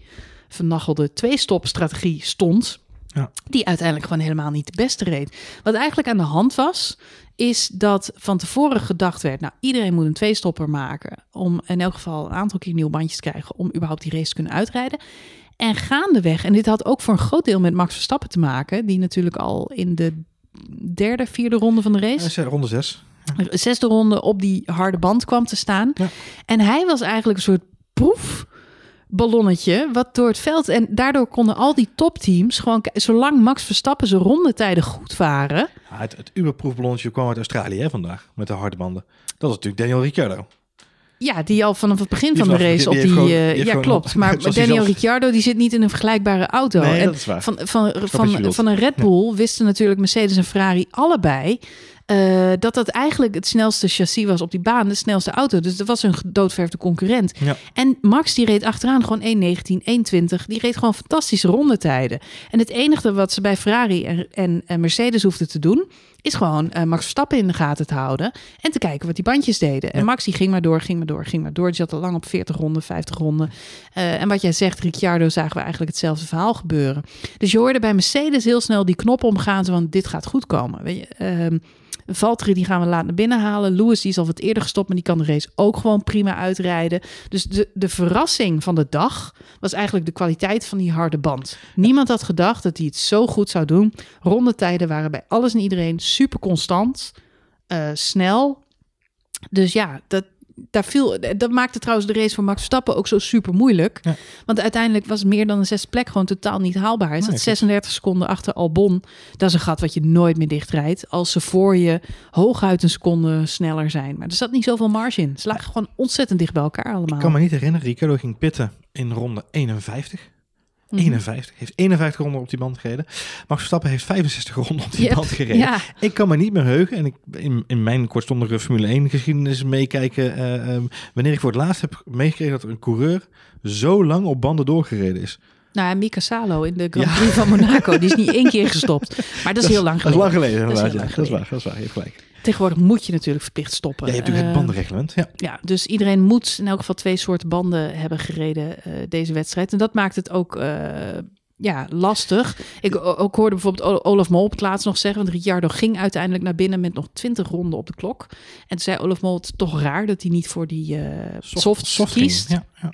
vernachelde twee-stop-strategie stond, ja. die uiteindelijk gewoon helemaal niet de beste reed. Wat eigenlijk aan de hand was, is dat van tevoren gedacht werd, nou, iedereen moet een tweestopper maken om in elk geval een aantal keer nieuw bandjes te krijgen om überhaupt die race te kunnen uitrijden. En gaandeweg, en dit had ook voor een groot deel met Max Verstappen te maken, die natuurlijk al in de derde, vierde ronde van de race, ja, ronde zes. Zesde ronde op die harde band kwam te staan. Ja. En hij was eigenlijk een soort proef ballonnetje, wat door het veld. En daardoor konden al die topteams gewoon, zolang Max Verstappen zijn rondetijden goed waren. Ja, het het Uberproefballonnetje kwam uit Australië hè, vandaag, met de harde banden. Dat is natuurlijk Daniel Ricciardo. Ja, die al vanaf het begin die van de race op die... die, die, die, die, die, die ja, gewoon, klopt. Maar Daniel Ricciardo, die zit niet in een vergelijkbare auto. Nee, en dat is waar. Van, van, van, van een Red Bull ja. wisten natuurlijk Mercedes en Ferrari allebei Uh, dat dat eigenlijk het snelste chassis was op die baan, de snelste auto. Dus dat was een gedoodverfde concurrent. Ja. En Max, die reed achteraan gewoon één negentien, één twintig. Die reed gewoon fantastische rondetijden. En het enige wat ze bij Ferrari en, en, en Mercedes hoefden te doen is gewoon uh, Max Verstappen in de gaten te houden en te kijken wat die bandjes deden. Ja. En Max die ging maar door, ging maar door, ging maar door. Die zat al lang op veertig ronden, vijftig ronden. Uh, en wat jij zegt, Ricciardo, zagen we eigenlijk hetzelfde verhaal gebeuren. Dus je hoorde bij Mercedes heel snel die knop omgaan, want dit gaat goed komen. Weet je, um, Valtteri, die gaan we laat naar binnen halen. Lewis, die is al wat eerder gestopt, maar die kan de race ook gewoon prima uitrijden. Dus de, de verrassing van de dag was eigenlijk de kwaliteit van die harde band. Niemand had gedacht dat hij het zo goed zou doen. Rondetijden waren bij alles en iedereen super constant, uh, snel. Dus ja, dat, daar viel, dat maakte trouwens de race voor Max Verstappen ook zo super moeilijk. Ja. Want uiteindelijk was meer dan een zesde plek gewoon totaal niet haalbaar. Hij zat nee, zesendertig seconden achter Albon. Dat is een gat wat je nooit meer dichtrijdt. Als ze voor je hooguit een seconde sneller zijn. Maar er zat niet zoveel marge in. Ze lagen ja. gewoon ontzettend dicht bij elkaar allemaal. Ik kan me niet herinneren. Ricciardo ging pitten in ronde eenenvijftig. eenenvijftig. Heeft eenenvijftig ronden op die band gereden. Max Verstappen heeft vijfenzestig ronden op die yep. band gereden. Ja. Ik kan me niet meer heugen. En ik, in, in mijn kortstondige Formule één geschiedenis meekijken. Uh, um, wanneer ik voor het laatst heb meegekregen dat een coureur zo lang op banden doorgereden is. Nou ja, Mika Salo in de Grand Prix ja. van Monaco. Die is niet één keer gestopt. Maar dat is heel lang geleden. Dat is lang geleden. Dat is, ja, dat is waar, dat is waar. Je hebt gelijk. Tegenwoordig moet je natuurlijk verplicht stoppen. Ja, je hebt natuurlijk het bandenreglement. Ja. ja, dus iedereen moet in elk geval twee soorten banden hebben gereden uh, deze wedstrijd. En dat maakt het ook uh, ja, lastig. Ik ook hoorde bijvoorbeeld Olaf Mol op het laatst nog zeggen, want Ricciardo ging uiteindelijk naar binnen met nog twintig ronden op de klok. En toen zei Olaf Mol, het is toch raar dat hij niet voor die uh, soft, softs soft kiest. Ja, ja.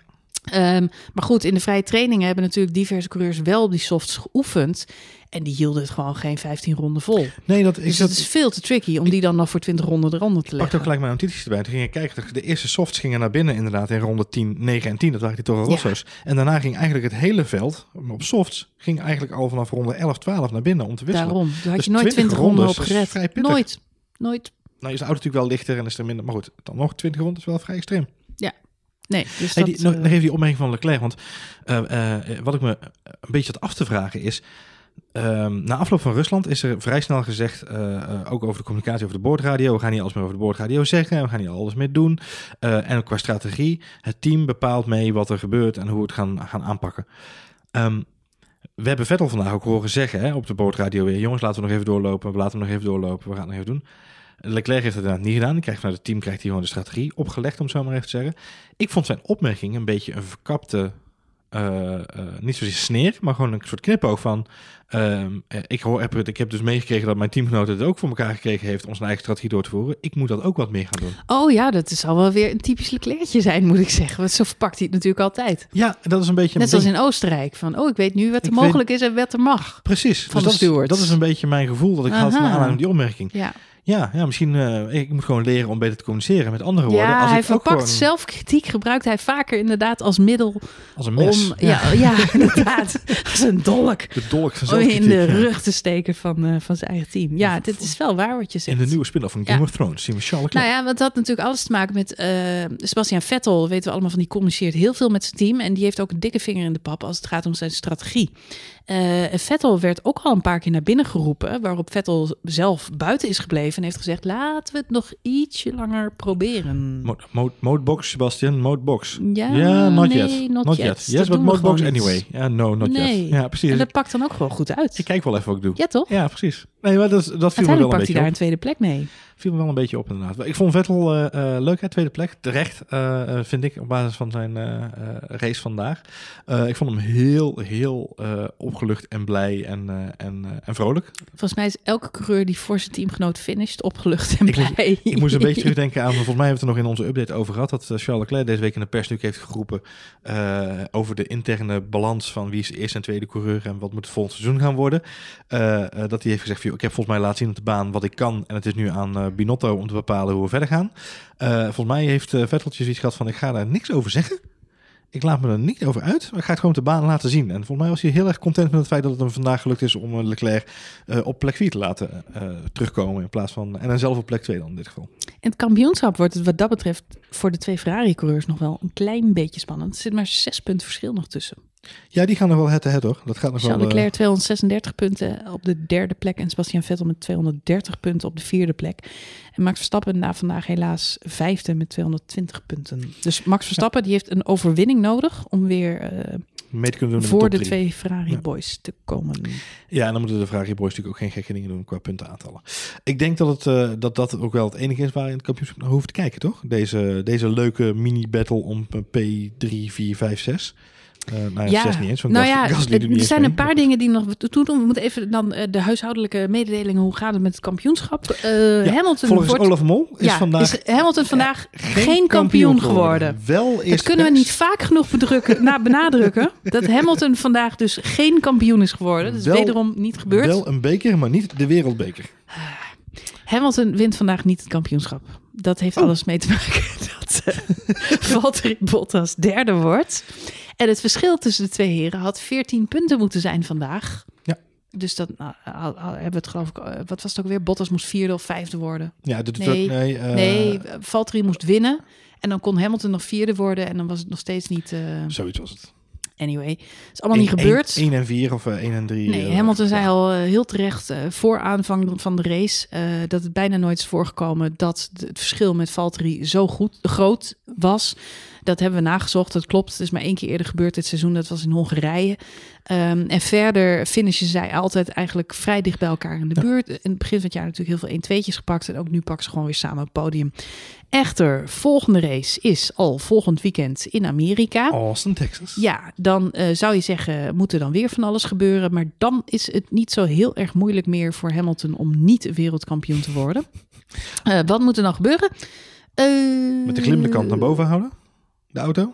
Um, maar goed, in de vrije trainingen hebben natuurlijk diverse coureurs wel die softs geoefend. En die hielden het gewoon geen vijftien ronden vol. Nee, dat, dus ik, dat, dat is veel te tricky om ik, die dan nog voor twintig ronden eronder te leggen. Ik pakte ook gelijk mijn notities erbij. Toen ging ik kijken, de eerste softs gingen naar binnen inderdaad in ronde tien, negen en tien. Dat waren die Toro Rosso's. Ja. En daarna ging eigenlijk het hele veld op softs ging eigenlijk al vanaf ronde elf, twaalf naar binnen om te wisselen. Daarom, daar had je dus nooit twintig ronden op gered. Nooit, nooit. Nou is de auto natuurlijk wel lichter en is er minder. Maar goed, dan nog twintig ronden is wel vrij extreem. Ja. Nee, dus hey, die, dat, nog, nog even die opmerking van Leclerc. Want uh, uh, wat ik me een beetje had af te vragen is, uh, na afloop van Rusland is er vrij snel gezegd, uh, uh, ook over de communicatie over de boordradio, we gaan niet alles meer over de boordradio zeggen, we gaan niet alles meer doen. Uh, en ook qua strategie, het team bepaalt mee wat er gebeurt en hoe we het gaan, gaan aanpakken. Um, we hebben Vettel vandaag ook horen zeggen hè, op de boordradio weer, jongens laten we nog even doorlopen, we laten hem nog even doorlopen, we gaan het nog even doen. Leclerc heeft dat inderdaad niet gedaan. Die krijgt vanuit het team krijgt hij gewoon de strategie opgelegd, om het zo maar even te zeggen. Ik vond zijn opmerking een beetje een verkapte, uh, uh, niet zozeer sneer, maar gewoon een soort knipoog van, uh, ik, hoor, heb, ik heb dus meegekregen dat mijn teamgenoot het ook voor elkaar gekregen heeft om zijn eigen strategie door te voeren. Ik moet dat ook wat meer gaan doen. Oh ja, dat zal wel weer een typisch Leclercje zijn, moet ik zeggen. Want zo verpakt hij het natuurlijk altijd. Ja, dat is een beetje... Net zoals in Oostenrijk. Van, oh, ik weet nu wat er ik mogelijk weet... is en wat er mag. Precies. Van dus de dat, is, dat is een beetje mijn gevoel dat ik Aha. had naar aanleiding van die opmerking. Ja. Ja, ja, misschien uh, ik moet gewoon leren om beter te communiceren. Met andere woorden. Ja, als hij ik verpakt gewoon... zelfkritiek gebruikt hij vaker inderdaad als middel. Als een mes. Om, ja, ja. ja, inderdaad. Als een dolk. De dolk van zelfkritiek. Om in de rug te steken van, uh, van zijn eigen team. Ja, dit is wel waar wat je zegt. In de nieuwe spin-off van Game ja. of Thrones zien we Charles Leclerc. Nou ja, want dat had natuurlijk alles te maken met uh, Sebastian Vettel. Weten we allemaal van, die communiceert heel veel met zijn team. En die heeft ook een dikke vinger in de pap als het gaat om zijn strategie. Uh, Vettel werd ook al een paar keer naar binnen geroepen, waarop Vettel zelf buiten is gebleven en heeft gezegd, laten we het nog ietsje langer proberen. Mode, mode, modebox, Sebastian, modebox. Ja, yeah, not nee, yet. Not, not yet. yet. Yes, but modebox anyway. Yeah, no, not nee. yet. Ja, precies. En dat pakt dan ook gewoon goed uit. Ik kijk wel even wat ik doe. Ja, toch? Ja, precies. Nee, maar dat, dat viel me wel een beetje op. Uiteindelijk pakt hij daar een tweede plek mee. Viel me wel een beetje op inderdaad. Ik vond Vettel uh, uh, leuk, hè? Tweede plek. Terecht, uh, vind ik, op basis van zijn uh, uh, race vandaag. Uh, ik vond hem heel, heel uh, opgelucht en blij en, uh, en, uh, en vrolijk. Volgens mij is elke coureur die voor zijn teamgenoot finisht opgelucht en ik blij. Moest, ik moest een beetje terugdenken aan, volgens mij hebben we het er nog in onze update over gehad, dat Charles Leclerc deze week in de pers nu heeft geroepen uh, over de interne balans van wie is eerste en tweede coureur en wat moet het volgend seizoen gaan worden. Uh, uh, dat hij heeft gezegd, ik heb volgens mij laten zien op de baan wat ik kan en het is nu aan uh, Binotto om te bepalen hoe we verder gaan. Uh, volgens mij heeft uh, Vetteltjes iets gehad van, ik ga daar niks over zeggen. Ik laat me er niet over uit, maar ik ga het gewoon op de baan laten zien. En volgens mij was hij heel erg content met het feit dat het hem vandaag gelukt is om Leclerc uh, op plek vier te laten uh, terugkomen in plaats van, en dan zelf op plek twee dan in dit geval. En het kampioenschap wordt het wat dat betreft voor de twee Ferrari-coureurs nog wel een klein beetje spannend. Er zit maar zes punten verschil nog tussen. Ja, die gaan nog wel head-to-head, hoor. Dat gaat nog Charles wel, Leclerc uh... tweehonderdzesendertig punten op de derde plek en Sebastian Vettel met tweehonderddertig punten op de vierde plek. En Max Verstappen na vandaag helaas vijfde met tweehonderdtwintig punten. Dus Max Verstappen ja. die heeft een overwinning nodig om weer uh, mee te kunnen doen voor de, de twee Ferrari boys ja. te komen. Ja, en dan moeten de Ferrari boys natuurlijk ook geen gekke dingen doen qua puntenaantallen. Ik denk dat het, uh, dat, dat ook wel het enige is waar je in het kampioenschap naar hoeft te kijken, toch? Deze, deze leuke mini-battle om P drie, vier, vijf, zes. Uh, nou ja, zes niet eens. Nou ja, Gasly, Gasly het, niet er zijn een paar mee. dingen die nog toe doen. We moeten even dan uh, de huishoudelijke mededelingen. Hoe gaat het met het kampioenschap? Uh, ja, Hamilton volgens wordt, Olaf Mol is, ja, vandaag, is Hamilton vandaag ja, geen, geen kampioen geworden. Wel is dat kunnen best. we niet vaak genoeg bedrukken, na, benadrukken. Dat Hamilton vandaag dus geen kampioen is geworden. Dat is wel, wederom niet gebeurd. Wel een beker, maar niet de wereldbeker. Uh, Hamilton wint vandaag niet het kampioenschap. Dat heeft oh. alles mee te maken dat uh, Valtteri Bottas derde wordt. En het verschil tussen de twee heren had veertien punten moeten zijn vandaag. Ja. Dus dat nou, hebben we het geloof ik... Wat was het ook weer? Bottas moest vierde of vijfde worden. Ja, dat doet nee, ook... Nee, uh... nee, Valtteri moest winnen. En dan kon Hamilton nog vierde worden. En dan was het nog steeds niet... Uh... Zoiets was het. Anyway, het is allemaal niet gebeurd. één en vier of één en drie. Nee, Hamilton zei al heel terecht voor aanvang van de race... Uh, dat het bijna nooit is voorgekomen dat het verschil met Valtteri zo goed, groot was. Dat hebben we nagezocht, dat klopt. Het is maar één keer eerder gebeurd dit seizoen, dat was in Hongarije. Um, en verder finishen zij altijd eigenlijk vrij dicht bij elkaar in de buurt. In het begin van het jaar natuurlijk heel veel een-tweetjes gepakt... en ook nu pakken ze gewoon weer samen het podium. Echter, volgende race is al volgend weekend in Amerika. Austin, Texas. Ja, dan uh, zou je zeggen, moet er dan weer van alles gebeuren... maar dan is het niet zo heel erg moeilijk meer voor Hamilton... om niet wereldkampioen te worden. Uh, wat moet er dan gebeuren? Uh, Met de glimmende kant naar boven houden? De auto?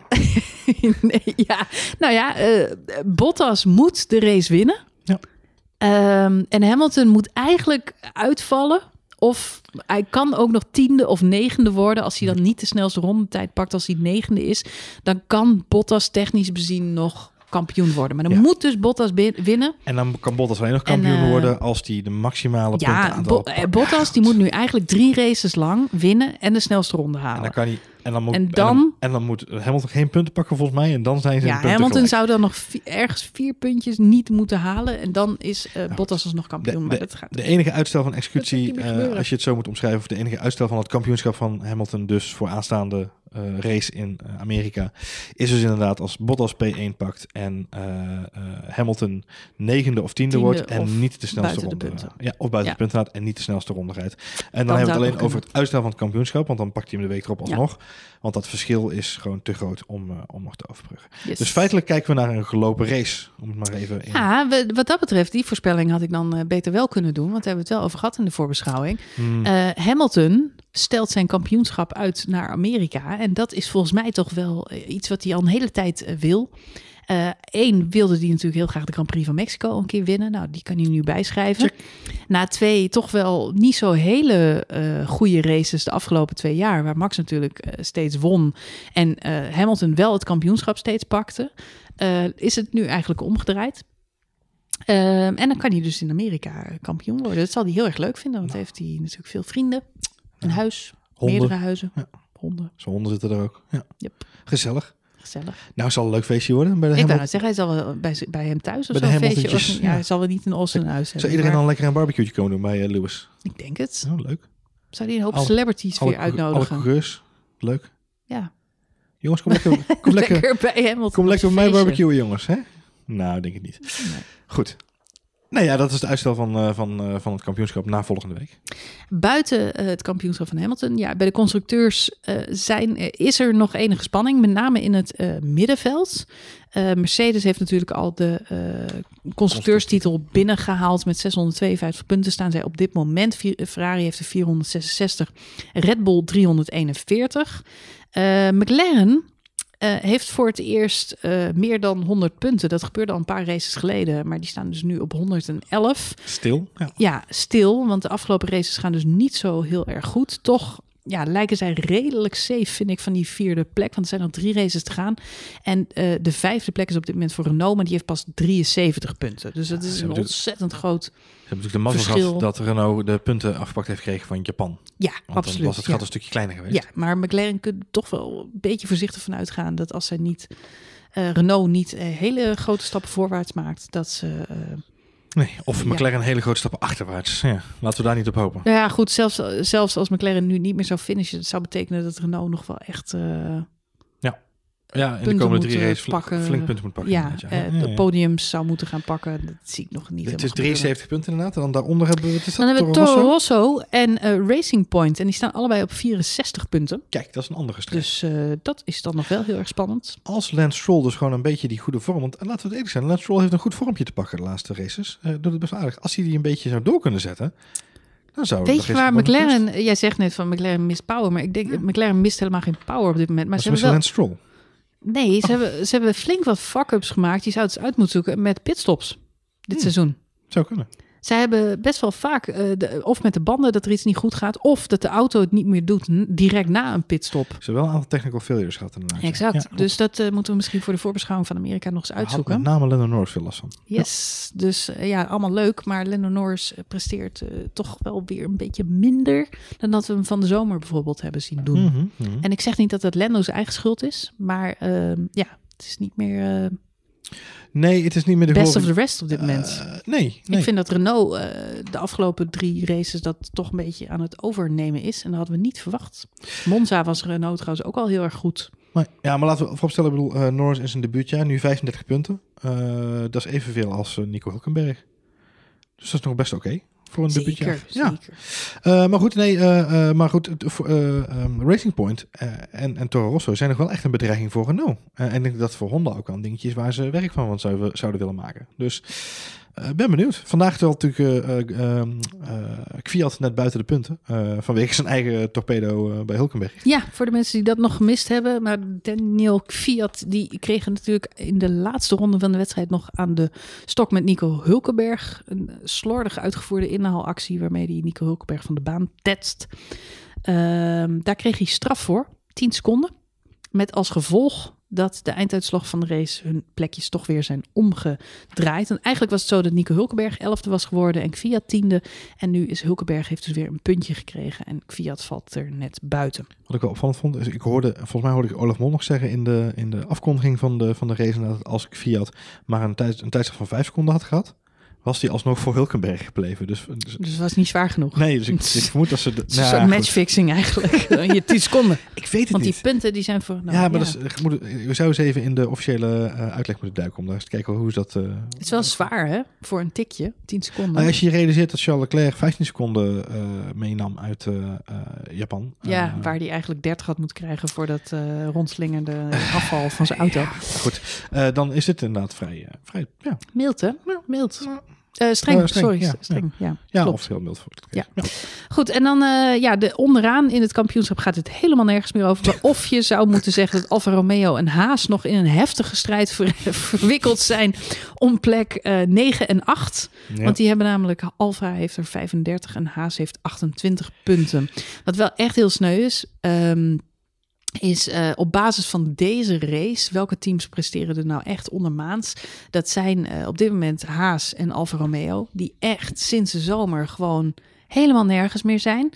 nee, ja. Nou ja, uh, Bottas moet de race winnen. Ja. Um, en Hamilton moet eigenlijk uitvallen. Of hij kan ook nog tiende of negende worden. Als hij dan niet de snelste rondetijd pakt, als hij negende is. Dan kan Bottas technisch bezien nog kampioen worden. Maar dan ja. moet dus Bottas winnen. En dan kan Bottas alleen nog kampioen en, uh, worden als hij de maximale ja, puntenaantal... Ja, Bo- Bottas die moet nu eigenlijk drie races lang winnen en de snelste ronde halen. En dan kan hij... En dan, moet, en, dan, en, dan, en dan moet Hamilton geen punten pakken volgens mij. En dan zijn ze ja, punten Hamilton gelijk. Zou dan nog vi- ergens vier puntjes niet moeten halen. En dan is uh, nou, Bottas alsnog kampioen. De, maar de, dat gaat de enige uitstel van executie, uh, als je het zo moet omschrijven... of de enige uitstel van het kampioenschap van Hamilton... dus voor aanstaande uh, race in Amerika... is dus inderdaad als Bottas P één pakt... en uh, uh, Hamilton negende of tiende, tiende wordt... en of niet de snelste ronde de ja, Of buiten ja. de punten gaat en niet de snelste ronde rijdt. En dan, dan hebben we het alleen over het uitstel van het kampioenschap... want dan pakt hij hem de week erop alsnog... Ja. Want dat verschil is gewoon te groot om, uh, om nog te overbruggen. Yes. Dus feitelijk kijken we naar een gelopen race. Om het maar even in... Ja, wat dat betreft, die voorspelling had ik dan uh, beter wel kunnen doen. Want daar hebben we het wel over gehad in de voorbeschouwing. Mm. Uh, Hamilton stelt zijn kampioenschap uit naar Amerika. En dat is volgens mij toch wel iets wat hij al een hele tijd uh, wil. Eén, uh, wilde die natuurlijk heel graag de Grand Prix van Mexico een keer winnen. Nou, die kan hij nu bijschrijven. Check. Na twee, toch wel niet zo hele uh, goede races de afgelopen twee jaar. Waar Max natuurlijk uh, steeds won. En uh, Hamilton wel het kampioenschap steeds pakte. Uh, is het nu eigenlijk omgedraaid. Uh, en dan kan hij dus in Amerika kampioen worden. Dat zal hij heel erg leuk vinden. Want nou. heeft hij natuurlijk veel vrienden. Een ja. huis, honden. meerdere huizen. Ja. Honden. Zijn honden zitten er ook. Ja. Yep. Gezellig. Gezellig. Nou, zal een leuk feestje worden. Bij de ik Hamilton... wou nou zeggen, hij zal wel bij, bij hem thuis of zo'n feestje. Of, ja, ja, hij zal wel niet in Olsen huis hebben. Zou iedereen maar... dan lekker een barbecue'tje komen doen bij uh, Lewis? Ik denk het. Oh, leuk. Zou die een hoop alle, celebrities alle, weer uitnodigen? Alle coureurs. Leuk. Ja. Jongens, kom lekker, kom lekker, lekker bij Hamilton. Kom lekker bij mij barbecueën, jongens. Hè? Nou, denk ik niet. Nee. Goed. Nou ja, dat is het uitstel van, uh, van, uh, van het kampioenschap na volgende week. Buiten uh, het kampioenschap van Hamilton, ja, bij de constructeurs uh, zijn, uh, is er nog enige spanning. Met name in het uh, middenveld. Uh, Mercedes heeft natuurlijk al de uh, constructeurstitel binnengehaald. Met zeshonderdtweeënvijftig punten staan zij op dit moment. Ferrari heeft er vierhonderdzesenzestig. Red Bull driehonderdeenenveertig. Uh, McLaren... Uh, heeft voor het eerst uh, meer dan honderd punten. Dat gebeurde al een paar races geleden. Maar die staan dus nu op honderdelf. Stil. Ja, ja stil. Want de afgelopen races gaan dus niet zo heel erg goed. Toch ja, lijken zij redelijk safe, vind ik, van die vierde plek. Want er zijn nog drie races te gaan. En uh, de vijfde plek is op dit moment voor Renault. Maar die heeft pas drieënzeventig punten. Dus dat ja, is een ontzettend groot verschil. Ze hebben natuurlijk de mazzel gehad dat Renault de punten afgepakt heeft gekregen van Japan. Ja, want absoluut. Dan was het gat ja. een stukje kleiner geweest. Ja, maar McLaren kunt toch wel een beetje voorzichtig van uitgaan dat als zij niet uh, Renault niet uh, hele grote stappen voorwaarts maakt, dat ze... Uh, Nee, of McLaren ja. hele grote stappen achterwaarts. Ja, laten we daar niet op hopen. Ja, goed, zelfs, zelfs als McLaren nu niet meer zou finishen... dat zou betekenen dat Renault nog wel echt... Uh, ja. Ja, in de komende drie races pakken, flink punten moet pakken. Ja, ja. Uh, de podiums zou moeten gaan pakken. Dat zie ik nog niet. Het is drieënzeventig punten inderdaad. En dan daaronder hebben we... Is dat dan hebben we Toro Rosso en uh, Racing Point. En die staan allebei op vierenzestig punten. Kijk, dat is een andere strijd. Dus uh, dat is dan nog wel heel erg spannend. Als Lance Stroll dus gewoon een beetje die goede vorm... Want laten we het eerlijk zijn. Lance Stroll heeft een goed vormpje te pakken de laatste races. Uh, doet het best wel aardig. Als hij die een beetje zou door kunnen zetten... Weet je waar McLaren... Mist? Jij zegt net van McLaren mist power. Maar ik denk dat ja. McLaren mist helemaal geen power op dit moment. Maar, maar ze hebben wel... Lance Stroll. Nee, ze, oh. hebben, ze hebben flink wat fuck-ups gemaakt. Die zou het eens uit moeten zoeken met pitstops dit hmm. seizoen. Zou kunnen. Ze hebben best wel vaak, uh, de, of met de banden dat er iets niet goed gaat... of dat de auto het niet meer doet n- direct na een pitstop. Ze hebben wel een aantal technical failures gehad. Inderdaad. Exact. Ja, dus dat uh, moeten we misschien voor de voorbeschouwing van Amerika nog eens uitzoeken. Had met name Lando Norris veel last van. Yes, ja. dus uh, ja, allemaal leuk. Maar Lando Norris presteert uh, toch wel weer een beetje minder... dan dat we hem van de zomer bijvoorbeeld hebben zien doen. Mm-hmm, mm-hmm. En ik zeg niet dat dat Lando's eigen schuld is... maar uh, ja, het is niet meer... Uh, Nee, het is niet meer de best vorige... of the rest op dit moment. Uh, nee, nee. Ik vind dat Renault uh, de afgelopen drie races dat toch een beetje aan het overnemen is. En dat hadden we niet verwacht. Monza was Renault trouwens ook al heel erg goed. Maar, ja, maar laten we vooropstellen, ik bedoel, uh, Norris is in debuutjaar, nu vijfendertig punten. Uh, dat is evenveel als uh, Nico Hülkenberg. Dus dat is nog best oké. Okay. Voor een zeker, debuutjaar. Ja. Zeker. Uh, maar goed, nee, uh, uh, maar goed uh, um, Racing Point uh, en, en Toro Rosso zijn nog wel echt een bedreiging voor Renault. Uh, en ik denk dat voor Honda ook wel een dingetje is waar ze werk van zouden, zouden willen maken. Dus ik uh, ben benieuwd. Vandaag wel natuurlijk uh, uh, uh, Kvyat net buiten de punten. Uh, vanwege zijn eigen torpedo uh, bij Hülkenberg. Ja, voor de mensen die dat nog gemist hebben. Maar Daniil Kvyat, die kreeg natuurlijk in de laatste ronde van de wedstrijd nog aan de stok met Nico Hülkenberg. Een slordig uitgevoerde inhaalactie waarmee hij Nico Hülkenberg van de baan tetst. Uh, daar kreeg hij straf voor. tien seconden. Met als gevolg... dat de einduitslag van de race hun plekjes toch weer zijn omgedraaid. En eigenlijk was het zo dat Nico Hülkenberg elfde was geworden en Kvyat tiende. En nu is Hülkenberg heeft dus weer een puntje gekregen en Kvyat valt er net buiten. Wat ik wel opvallend vond, is ik hoorde, volgens mij hoorde ik Olaf Mol nog zeggen in de, in de afkondiging van de, van de race, dat als Kvyat maar een, tijd, een tijdslag van vijf seconden had gehad, was die alsnog voor Hülkenberg gebleven. Dus het dus, dus was niet zwaar genoeg. Nee, dus ik, ik vermoed dat ze... Het is nou, een soort matchfixing eigenlijk. Je tien seconden. Ik weet het Want niet. Want die punten die zijn voor... Nou, ja, maar ja. Dat is, moet, we zouden eens even in de officiële uh, uitleg moeten duiken... om daar eens te kijken hoe is dat... Uh, het is wel zwaar, hè? Voor een tikje. tien seconden. Nou, als je realiseert dat Charles Leclerc vijftien seconden uh, meenam uit uh, uh, Japan. Ja, uh, waar hij eigenlijk dertig had moeten krijgen... voor dat uh, rondslingende uh, afval van zijn auto. Ja, goed, uh, dan is dit inderdaad vrij... Uh, vrij ja. Mild, hè? Ja, mild. Ja. Uh, streng, uh, streng, sorry. Ja, streng, ja. Ja, ja, klopt. Of heel mild voor het. Ja. Ja. Goed, en dan uh, ja, de onderaan in het kampioenschap gaat het helemaal nergens meer over. Of je zou moeten zeggen dat Alfa Romeo en Haas nog in een heftige strijd ver, verwikkeld zijn om plek uh, negen en acht. Ja. Want die hebben namelijk, Alfa heeft er vijfendertig en Haas heeft achtentwintig punten. Wat wel echt heel sneu is... Um, is uh, op basis van deze race... welke teams presteren er nou echt ondermaats? Dat zijn uh, op dit moment Haas en Alfa Romeo... die echt sinds de zomer gewoon helemaal nergens meer zijn.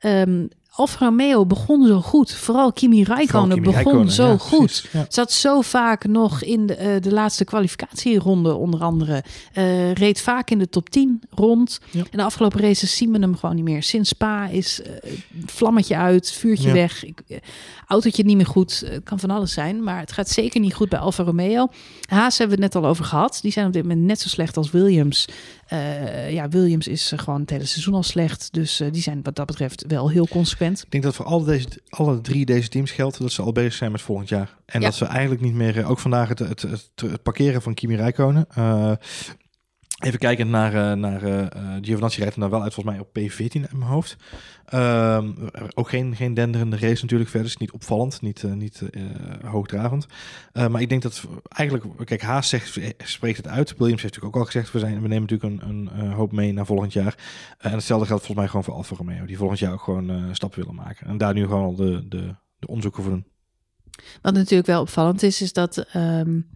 Um, Alfa Romeo begon zo goed. Vooral Kimi Räikkönen begon Räikkönen, zo ja, goed. Ja. Zat zo vaak nog in de, uh, de laatste kwalificatieronde onder andere. Uh, reed vaak in de top tien rond. Ja. En de afgelopen races zien we hem gewoon niet meer. Sinds Spa is uh, vlammetje uit, vuurtje ja. weg. Ik, uh, autootje niet meer goed. Het uh, kan van alles zijn. Maar het gaat zeker niet goed bij Alfa Romeo. Haas hebben we het net al over gehad. Die zijn op dit moment net zo slecht als Williams. Uh, ja, Williams is uh, gewoon het hele seizoen al slecht. Dus uh, die zijn wat dat betreft wel heel consequent. Ik denk dat voor alle, deze, alle drie deze teams geldt... dat ze al bezig zijn met volgend jaar. En ja. dat ze eigenlijk niet meer... Ook vandaag het, het, het, het parkeren van Kimi Räikkönen... Uh, even kijkend naar, uh, naar uh, Giovinazzi rijdt er nou wel uit, volgens mij op P veertien uit mijn hoofd. Uh, ook geen, geen denderende race natuurlijk verder. Is niet opvallend, niet, uh, niet uh, hoogdravend. Uh, maar ik denk dat eigenlijk, kijk, Haas zegt, spreekt het uit. Williams heeft natuurlijk ook al gezegd, we, zijn, we nemen natuurlijk een, een hoop mee naar volgend jaar. Uh, en hetzelfde geldt volgens mij gewoon voor Alfa Romeo, die volgend jaar ook gewoon uh, stappen willen maken. En daar nu gewoon al de, de, de onderzoeken voor doen. Wat natuurlijk wel opvallend is, is dat... Um...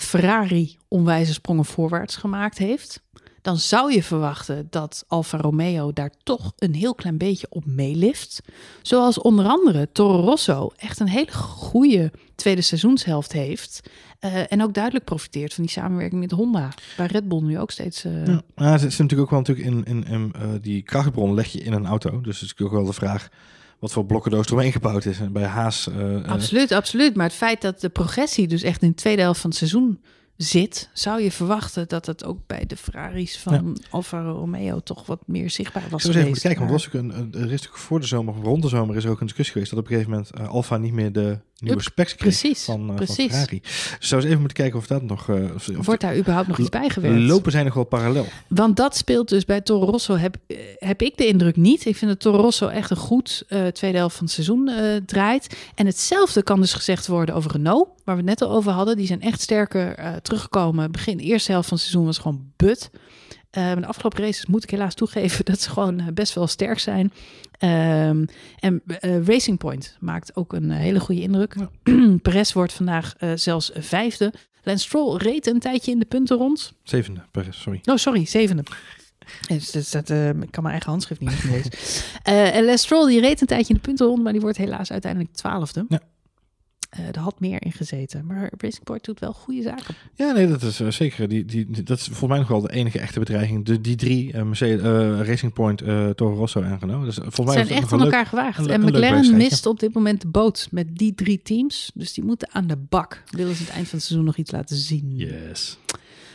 Ferrari onwijze sprongen voorwaarts gemaakt heeft... dan zou je verwachten dat Alfa Romeo daar toch een heel klein beetje op meelift. Zoals onder andere Toro Rosso echt een hele goede tweede seizoenshelft heeft... Uh, en ook duidelijk profiteert van die samenwerking met Honda. Waar Red Bull nu ook steeds... Uh... Ja, nou, het is natuurlijk ook wel natuurlijk in, in, in uh, die krachtbron leg je in een auto. Dus het is natuurlijk ook wel de vraag... wat voor blokkendoos eromheen gebouwd is. En bij Haas... Uh, absoluut, uh, absoluut. Maar het feit dat de progressie dus echt in de tweede helft van het seizoen zit, zou je verwachten dat het ook bij de Ferraris van ja. Alfa Romeo toch wat meer zichtbaar was geweest. Even kijken, want was ook een, er is voor de zomer, rond de zomer, is ook een discussie geweest dat op een gegeven moment uh, Alfa niet meer de nieuwe specs kreeg precies, van, uh, precies. van Ferrari. Dus zou eens even moeten kijken of dat nog... Uh, of, Wordt daar überhaupt nog iets bij gewerkt? Lopen zijn nog wel parallel. Want dat speelt dus bij Toro Rosso, heb, heb ik de indruk niet. Ik vind dat Toro Rosso echt een goed uh, tweede helft van het seizoen uh, draait. En hetzelfde kan dus gezegd worden over Renault, waar we het net al over hadden. Die zijn echt sterker uh, teruggekomen. Begin de eerste helft van het seizoen was gewoon but. Uh, de afgelopen races moet ik helaas toegeven dat ze gewoon best wel sterk zijn. Um, en uh, Racing Point maakt ook een hele goede indruk. Ja. Perez wordt vandaag uh, zelfs vijfde. Lance Stroll reed een tijdje in de punten rond. Zevende, Perez, sorry. Oh, sorry, zevende. Dus dat, dat, uh, ik kan mijn eigen handschrift niet meer lezen. uh, en Lance Stroll die reed een tijdje in de punten rond, maar die wordt helaas uiteindelijk twaalfde. Ja. Uh, er had meer in gezeten. Maar Racing Point doet wel goede zaken. Ja, nee, dat is uh, zeker. Die, die, die, dat is volgens mij nog wel de enige echte bedreiging. De, die drie, uh, Mercedes, uh, Racing Point, uh, Toro Rosso en Renault. Dus volgens mij zijn echt aan elkaar leuk, gewaagd. Een, en een McLaren mist op dit moment de boot met die drie teams. Dus die moeten aan de bak. Willen ze het eind van het seizoen nog iets laten zien. Yes.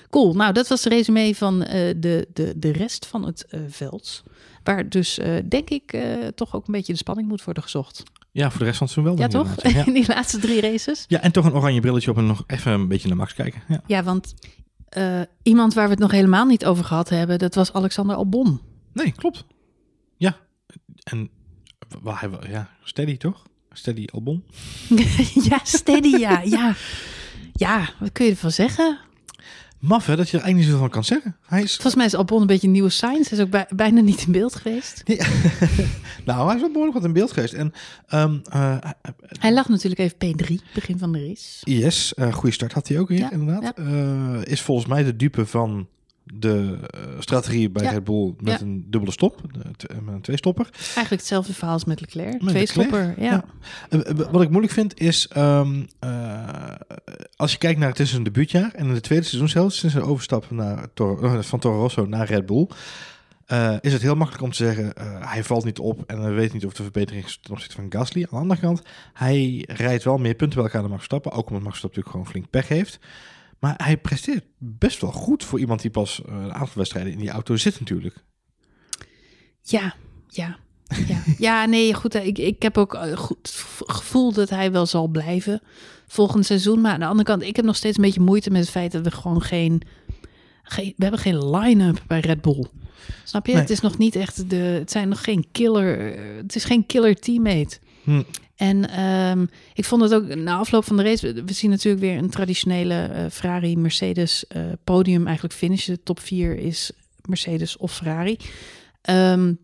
Cool. Nou, dat was de resume van uh, de, de, de rest van het uh, veld. Waar dus, uh, denk ik, uh, toch ook een beetje de spanning moet worden gezocht. Ja, voor de rest van het seizoen wel. Ja, toch? In ja. die laatste drie races. Ja, en toch een oranje brilletje op en nog even een beetje naar Max kijken. Ja, ja want uh, iemand waar we het nog helemaal niet over gehad hebben, dat was Alexander Albon. Nee, klopt. Ja, en waar hebben we, ja, steady toch? Steady Albon. ja, steady ja, ja. Ja, wat kun je ervan zeggen? Maf, hè, dat je er eigenlijk niet zoveel van kan zeggen. Hij is... Volgens mij is Albon een beetje een nieuwe Sainz. Hij is ook bij, bijna niet in beeld geweest. Ja. nou, hij is wel behoorlijk wat in beeld geweest. En, um, uh, hij lag natuurlijk even P drie, begin van de race. Yes, uh, goede start had hij ook hier, ja, inderdaad. Ja. Uh, is volgens mij de dupe van de uh, strategie bij ja. Red Bull met ja. een dubbele stop, de, met een tweestopper. Eigenlijk hetzelfde verhaal als met Leclerc. Tweestopper, ja. ja. Uh, wat ik moeilijk vind is, um, uh, als je kijkt naar het is een debuutjaar en in het tweede seizoen zelfs, sinds de overstap naar Tor- van Toro Rosso naar Red Bull, uh, is het heel makkelijk om te zeggen, uh, hij valt niet op en hij weet niet of de verbetering is ten opzichte van Gasly. Aan de andere kant, hij rijdt wel meer punten bij elkaar dan Max Verstappen, ook omdat Max Verstappen natuurlijk gewoon flink pech heeft. Maar hij presteert best wel goed voor iemand die pas een aantal wedstrijden in die auto zit natuurlijk. Ja, ja, ja. ja, nee, goed. Ik, ik heb ook goed het gevoel dat hij wel zal blijven volgend seizoen. Maar aan de andere kant, ik heb nog steeds een beetje moeite met het feit dat we gewoon geen... geen we hebben geen line-up bij Red Bull. Snap je? Nee. Het is nog niet echt de... Het zijn nog geen killer... Het is geen killer teammate. Hm. En um, ik vond het ook na afloop van de race... We zien natuurlijk weer een traditionele uh, Ferrari-Mercedes uh, podium eigenlijk finishen. De top vier is Mercedes of Ferrari. Um,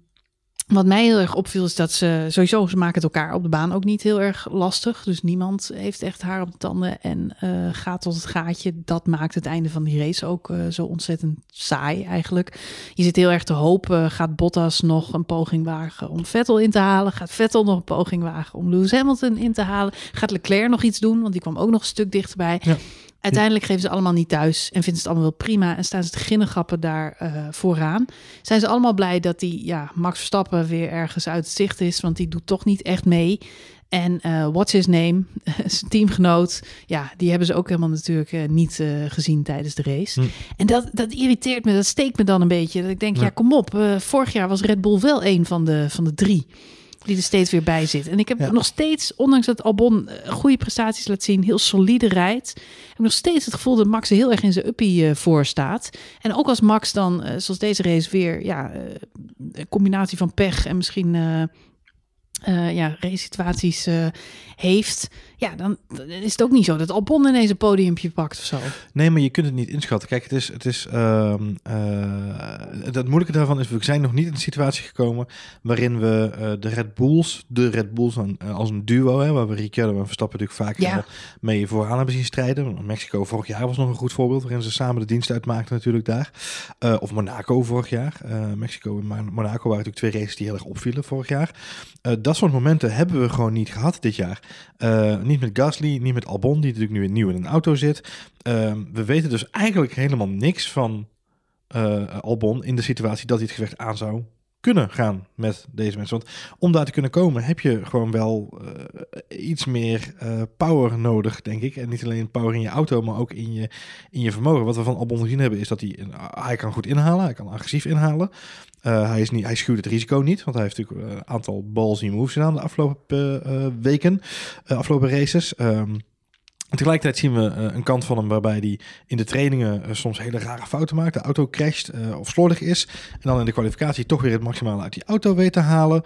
wat mij heel erg opviel is dat ze... Sowieso, ze maken het elkaar op de baan ook niet heel erg lastig. Dus niemand heeft echt haar op de tanden en uh, gaat tot het gaatje. Dat maakt het einde van die race ook uh, zo ontzettend saai eigenlijk. Je zit heel erg te hopen. Gaat Bottas nog een poging wagen om Vettel in te halen? Gaat Vettel nog een poging wagen om Lewis Hamilton in te halen? Gaat Leclerc nog iets doen? Want die kwam ook nog een stuk dichterbij. Ja. Uiteindelijk geven ze allemaal niet thuis en vinden ze het allemaal wel prima. En staan ze te ginnegappen daar uh, vooraan. Zijn ze allemaal blij dat die ja, Max Verstappen weer ergens uit het zicht is. Want die doet toch niet echt mee. En uh, what's his name? zijn teamgenoot. Ja, die hebben ze ook helemaal natuurlijk uh, niet uh, gezien tijdens de race. Mm. En dat, dat irriteert me, dat steekt me dan een beetje. Dat ik denk, ja, ja kom op. Uh, vorig jaar was Red Bull wel een van de, van de drie. Die er steeds weer bij zit. En ik heb ja. nog steeds, ondanks dat Albon goede prestaties laat zien, heel solide rijdt, heb ik nog steeds het gevoel dat Max er heel erg in zijn uppie uh, voor staat. En ook als Max dan, uh, zoals deze race weer, ja, uh, een combinatie van pech en misschien uh, uh, ja, race-situaties uh, heeft, ja, dan, dan is het ook niet zo dat Albon ineens een podiumpje pakt of zo. Nee, maar je kunt het niet inschatten. Kijk, het is, het is, uh, uh, het moeilijke daarvan is, we zijn nog niet in een situatie gekomen waarin we uh, de Red Bulls, de Red Bulls aan, uh, als een duo, hè, waar we Ricciardo en Verstappen natuurlijk vaak ja. mee vooraan hebben zien strijden. Mexico vorig jaar was nog een goed voorbeeld, waarin ze samen de dienst uitmaakten natuurlijk daar. Uh, of Monaco vorig jaar. Uh, Mexico en Monaco waren natuurlijk twee races die heel erg opvielen vorig jaar. Uh, dat soort momenten hebben we gewoon niet gehad dit jaar. Uh, Niet met Gasly, niet met Albon, die natuurlijk nu nieuw in een auto zit. Uh, we weten dus eigenlijk helemaal niks van uh, Albon in de situatie dat hij het gevecht aan zou kunnen gaan met deze mensen. Want om daar te kunnen komen heb je gewoon wel uh, iets meer uh, power nodig, denk ik. En niet alleen power in je auto, maar ook in je, in je vermogen. Wat we van Albon gezien hebben is dat hij, uh, hij kan goed inhalen, hij kan agressief inhalen. Uh, hij, is niet, hij schuwt het risico niet, want hij heeft natuurlijk een aantal ballsy moves gedaan de afgelopen uh, weken, uh, afgelopen races. Um, En tegelijkertijd zien we uh, een kant van hem waarbij hij in de trainingen uh, soms hele rare fouten maakt. De auto crasht uh, of slordig is. En dan in de kwalificatie toch weer het maximale uit die auto weet te halen.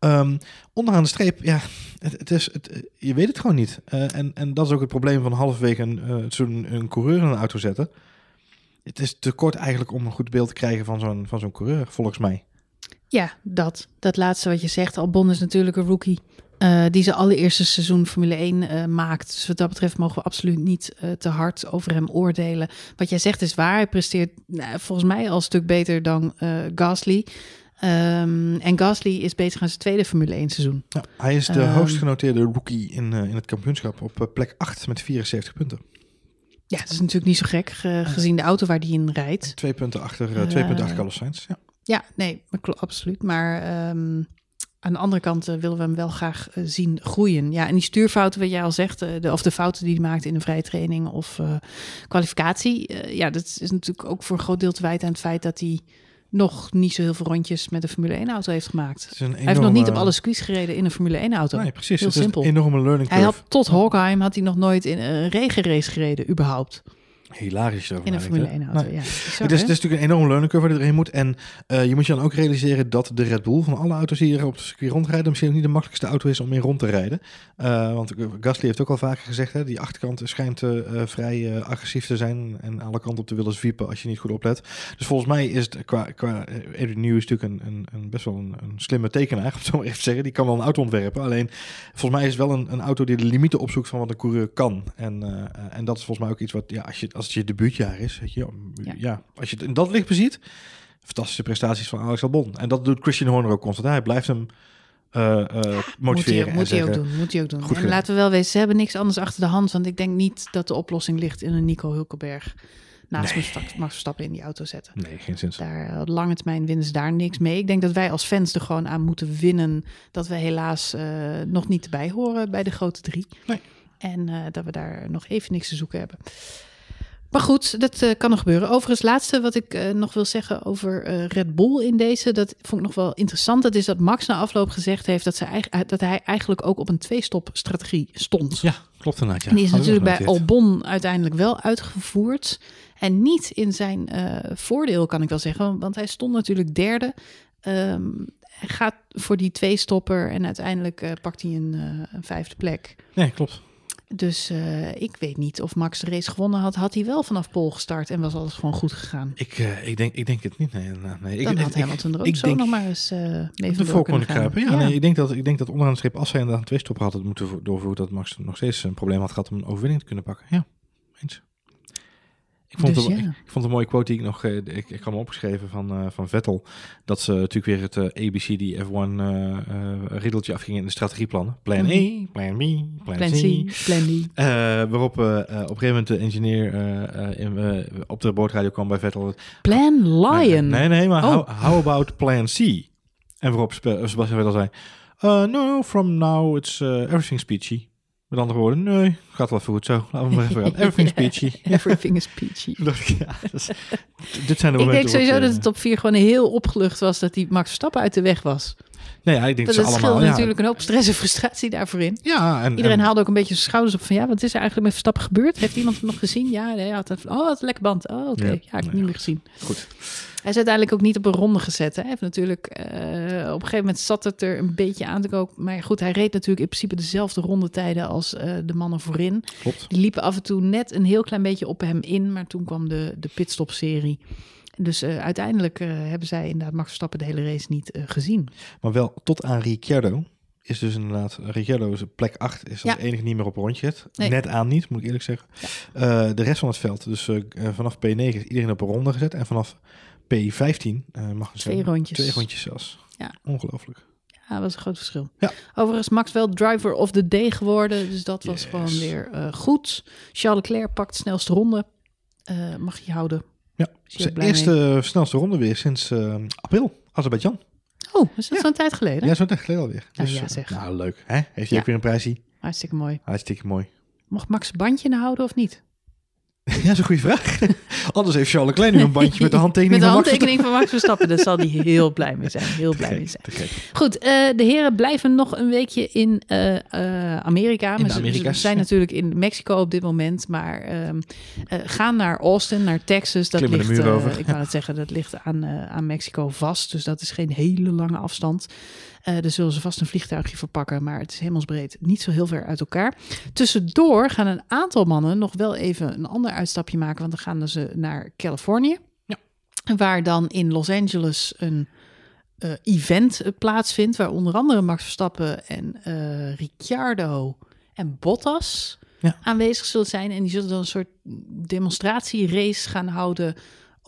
Um, onderaan de streep, ja, het, het is, het, je weet het gewoon niet. Uh, en, en dat is ook het probleem van halverwege een, uh, een coureur in een auto zetten. Het is te kort eigenlijk om een goed beeld te krijgen van zo'n, van zo'n coureur, volgens mij. Ja, dat. Dat laatste wat je zegt. Albon is natuurlijk een rookie. Uh, die zijn allereerste seizoen Formule één uh, maakt. Dus wat dat betreft mogen we absoluut niet uh, te hard over hem oordelen. Wat jij zegt is waar. Hij presteert nou, volgens mij al een stuk beter dan uh, Gasly. Um, en Gasly is bezig aan zijn tweede Formule één seizoen. Ja, hij is de um, hoogst genoteerde rookie in, uh, in het kampioenschap op uh, plek acht met vierenzeventig punten. Ja, dat is natuurlijk niet zo gek ge- gezien de auto waar hij in rijdt. Twee punten achter, uh, twee uh, punten achter Carlos Sainz, ja. Ja, nee, maar kl- absoluut. Maar... Um, aan de andere kant uh, willen we hem wel graag uh, zien groeien. Ja, en die stuurfouten, wat jij al zegt, uh, de, of de fouten die hij maakt in de vrije training of uh, kwalificatie. Uh, ja, dat is natuurlijk ook voor een groot deel te wijten aan het feit dat hij nog niet zo heel veel rondjes met een Formule één-auto heeft gemaakt. Enorme... Hij heeft nog niet op alle circuits gereden in een Formule één-auto. Nee, precies. Heel het simpel. Is een enorme learning curve. Hij had tot Hockenheim had hij nog nooit in een regenrace gereden, überhaupt. Hilarisch daarvan. In een Formule één-auto, nou, ja. Zo, het, is, het is natuurlijk een enorme learning curve waar je erin moet. En uh, je moet je dan ook realiseren dat de Red Bull van alle auto's die hier op de circuit rondrijden misschien niet de makkelijkste auto is om in rond te rijden. Uh, want Gasly heeft ook al vaker gezegd, hè, die achterkant schijnt uh, vrij uh, agressief te zijn en alle kanten op te willen zwiepen als je niet goed oplet. Dus volgens mij is het qua, qua Adrian Newey natuurlijk een, een, een best wel een, een slimme tekenaar, om zo maar even te zeggen. Die kan wel een auto ontwerpen. Alleen volgens mij is het wel een, een auto die de limieten opzoekt van wat een coureur kan. En, uh, en dat is volgens mij ook iets wat, ja, als je Als het je debuutjaar is, weet je, ja. ja, als je het in dat licht beziet, fantastische prestaties van Alex Albon. En dat doet Christian Horner ook constant. Hij blijft hem uh, uh, motiveren. Moet hij ook doen, moet hij ook doen. En laten we wel wezen, ze hebben niks anders achter de hand, want ik denk niet dat de oplossing ligt in een Nico Hülkenberg naast nee. Max Verstappen in die auto zetten. Nee, geen zin. Daar, op lange termijn winnen ze daar niks mee. Ik denk dat wij als fans er gewoon aan moeten winnen dat we helaas uh, nog niet erbij horen bij de grote drie. Nee. En uh, dat we daar nog even niks te zoeken hebben. Maar goed, dat uh, kan nog gebeuren. Overigens, laatste wat ik uh, nog wil zeggen over uh, Red Bull in deze, dat vond ik nog wel interessant. Dat is dat Max na afloop gezegd heeft dat, ze, dat hij eigenlijk ook op een twee-stop strategie stond. Ja, klopt inderdaad. Ja. En die is natuurlijk bij Albon uiteindelijk wel uitgevoerd. En niet in zijn uh, voordeel, kan ik wel zeggen. Want hij stond natuurlijk derde. Um, hij gaat voor die twee-stopper en uiteindelijk uh, pakt hij een, uh, een vijfde plek. Nee, klopt. Dus uh, ik weet niet of Max de race gewonnen had. Had hij wel vanaf pole gestart en was alles gewoon goed gegaan? Ik, uh, ik, denk, ik denk het niet. Nee, nee. Dan ik, had Hamilton er ook ik zo denk, nog maar eens uh, mee van door kunnen gaan. Kruipen, ja. Ja. Nee, ik, denk dat, ik denk dat onderaan de streep, als hij inderdaad een tweestopper had moeten doorvoeren, dat Max nog steeds een probleem had gehad om een overwinning te kunnen pakken. Ja, eens. Ik vond, dus, het, ja. ik, ik vond een mooie quote die ik nog... Ik, ik had me opgeschreven van, uh, van Vettel. Dat ze natuurlijk weer het uh, A B C D F één uh, uh, riddeltje afgingen in de strategieplannen. Plan mm-hmm. E, plan B, plan, plan C, C, plan D. Uh, waarop uh, uh, op een gegeven moment de engineer uh, in, uh, op de boordradio kwam bij Vettel. Plan uh, Lion. Nee, nee, maar oh. how, how about plan C? En waarop Sebastian Vettel zei... Uh, no, from now it's uh, everything speechy. Met andere woorden, nee, gaat wel even goed zo. Laten we maar even gaan. Everything is peachy. Everything is peachy. ja, dus, dit zijn de ik denk sowieso op, dat de top vier gewoon heel opgelucht was dat die Max Verstappen uit de weg was. Nee, ja, ik denk dat, dat ze allemaal... Dat scheelde ja, natuurlijk een hoop stress en frustratie daarvoor in. Ja, en, Iedereen en, haalde ook een beetje zijn schouders op van... ja, wat is er eigenlijk met Verstappen gebeurd? Heeft iemand het nog gezien? Ja, nee, had een, oh, wat een lekker band. Oh, oké. Okay. Ja, ja, ik heb het niet meer gezien. Goed. Hij is uiteindelijk ook niet op een ronde gezet. Hè. Hij heeft natuurlijk... Uh, op een gegeven moment zat het er een beetje aan te komen. Maar goed, hij reed natuurlijk in principe dezelfde rondetijden... als uh, de mannen voorin. Klopt. Die liepen af en toe net een heel klein beetje op hem in... maar toen kwam de, de pitstop-serie... Dus uh, uiteindelijk uh, hebben zij inderdaad Max Verstappen de hele race niet uh, gezien. Maar wel tot aan Ricciardo is dus inderdaad... Ricciardo is plek acht, is dat ja. enige niet meer op een rondje. Nee. Net aan niet, moet ik eerlijk zeggen. Ja. Uh, de rest van het veld, dus uh, vanaf P negen is iedereen op een ronde gezet. En vanaf P vijftien uh, mag het twee rondjes. Twee rondjes zelfs. Ja. Ongelooflijk. Ja, dat was een groot verschil. Ja. Overigens Max wel driver of the day geworden. Dus dat was yes. gewoon weer uh, goed. Charles Leclerc pakt de snelste ronde. Uh, mag je houden. Ja, zijn eerste mee. snelste ronde weer sinds uh, april, Azerbeidzjan. Oh, is dat ja. zo'n tijd geleden? Ja, zo'n tijd geleden alweer. Dus, nou, ja, zeg. nou, leuk. Hè? Heeft hij ja. ook weer een prijsie? Hartstikke mooi. Hartstikke mooi. Mocht Max een bandje nou houden of niet? Ja, dat is een goede vraag. Anders heeft Charles Leclerc nu een bandje met de handtekening, met de handtekening van Max Verstappen. Daar zal hij heel blij mee zijn. Heel blij mee zijn. Goed, uh, de heren blijven nog een weekje in uh, uh, Amerika. In ze, ze zijn ja. natuurlijk in Mexico op dit moment. Maar um, uh, gaan naar Austin, naar Texas. Dat Klimmen ligt, de muur over. Uh, ik wou het zeggen, dat ligt aan, uh, aan Mexico vast. Dus dat is geen hele lange afstand. Uh, daar zullen ze vast een vliegtuigje voor pakken. Maar het is hemelsbreed niet zo heel ver uit elkaar. Tussendoor gaan een aantal mannen nog wel even een ander uitstapje maken. Want dan gaan ze naar Californië. Ja. Waar dan in Los Angeles een uh, event uh, plaatsvindt. Waar onder andere Max Verstappen en uh, Ricciardo en Bottas ja. aanwezig zullen zijn. En die zullen dan een soort demonstratierace gaan houden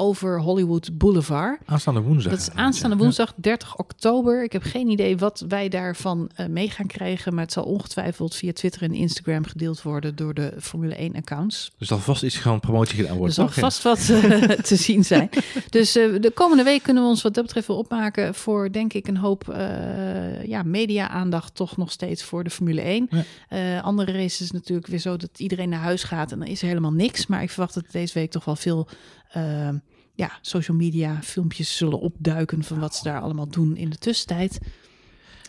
over Hollywood Boulevard. Aanstaande woensdag. Dat is aanstaande woensdag, dertig oktober. Ik heb geen idee wat wij daarvan uh, mee gaan krijgen, maar het zal ongetwijfeld via Twitter en Instagram gedeeld worden door de Formule één accounts. Dus zal vast iets gewoon promotie gedaan worden. Er zal toch, vast wat uh, te zien zijn. Dus uh, de komende week kunnen we ons wat dat betreft wel opmaken voor, denk ik, een hoop uh, ja, media-aandacht toch nog steeds voor de Formule één. Ja. Uh, andere races is natuurlijk weer zo dat iedereen naar huis gaat en dan is er helemaal niks, maar ik verwacht dat deze week toch wel veel Uh, ja, social media filmpjes zullen opduiken van wat ze daar allemaal doen in de tussentijd.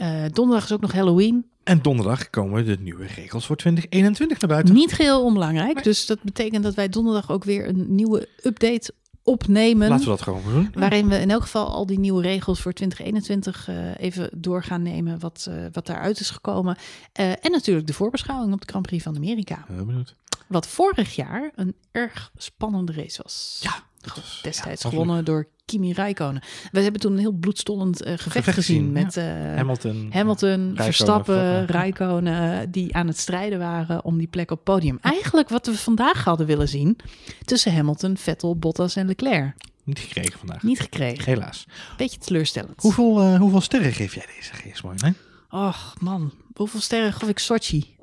Uh, donderdag is ook nog Halloween. En donderdag komen de nieuwe regels voor twintig eenentwintig naar buiten. Niet heel onbelangrijk, nee. Dus dat betekent dat wij donderdag ook weer een nieuwe update opnemen. Laten we dat gewoon doen. Waarin we in elk geval al die nieuwe regels voor twintig eenentwintig uh, even door gaan nemen wat, uh, wat daaruit is gekomen. Uh, en natuurlijk de voorbeschouwing op de Grand Prix van Amerika. Heel benieuwd. Wat vorig jaar een erg spannende race was. Ja. Was, destijds ja, gewonnen door Kimi Räikkönen. We hebben toen een heel bloedstollend uh, gevecht, gevecht gezien. gezien met ja. uh, Hamilton, Hamilton Räikkönen, Verstappen, Räikkönen, die aan het strijden waren om die plek op het podium. Eigenlijk wat we vandaag hadden willen zien tussen Hamilton, Vettel, Bottas en Leclerc. Niet gekregen vandaag. Niet gekregen. Helaas. Beetje teleurstellend. Hoeveel, uh, hoeveel sterren geef jij deze race, mooi, hè? Och man, hoeveel sterren gaf ik Sochi?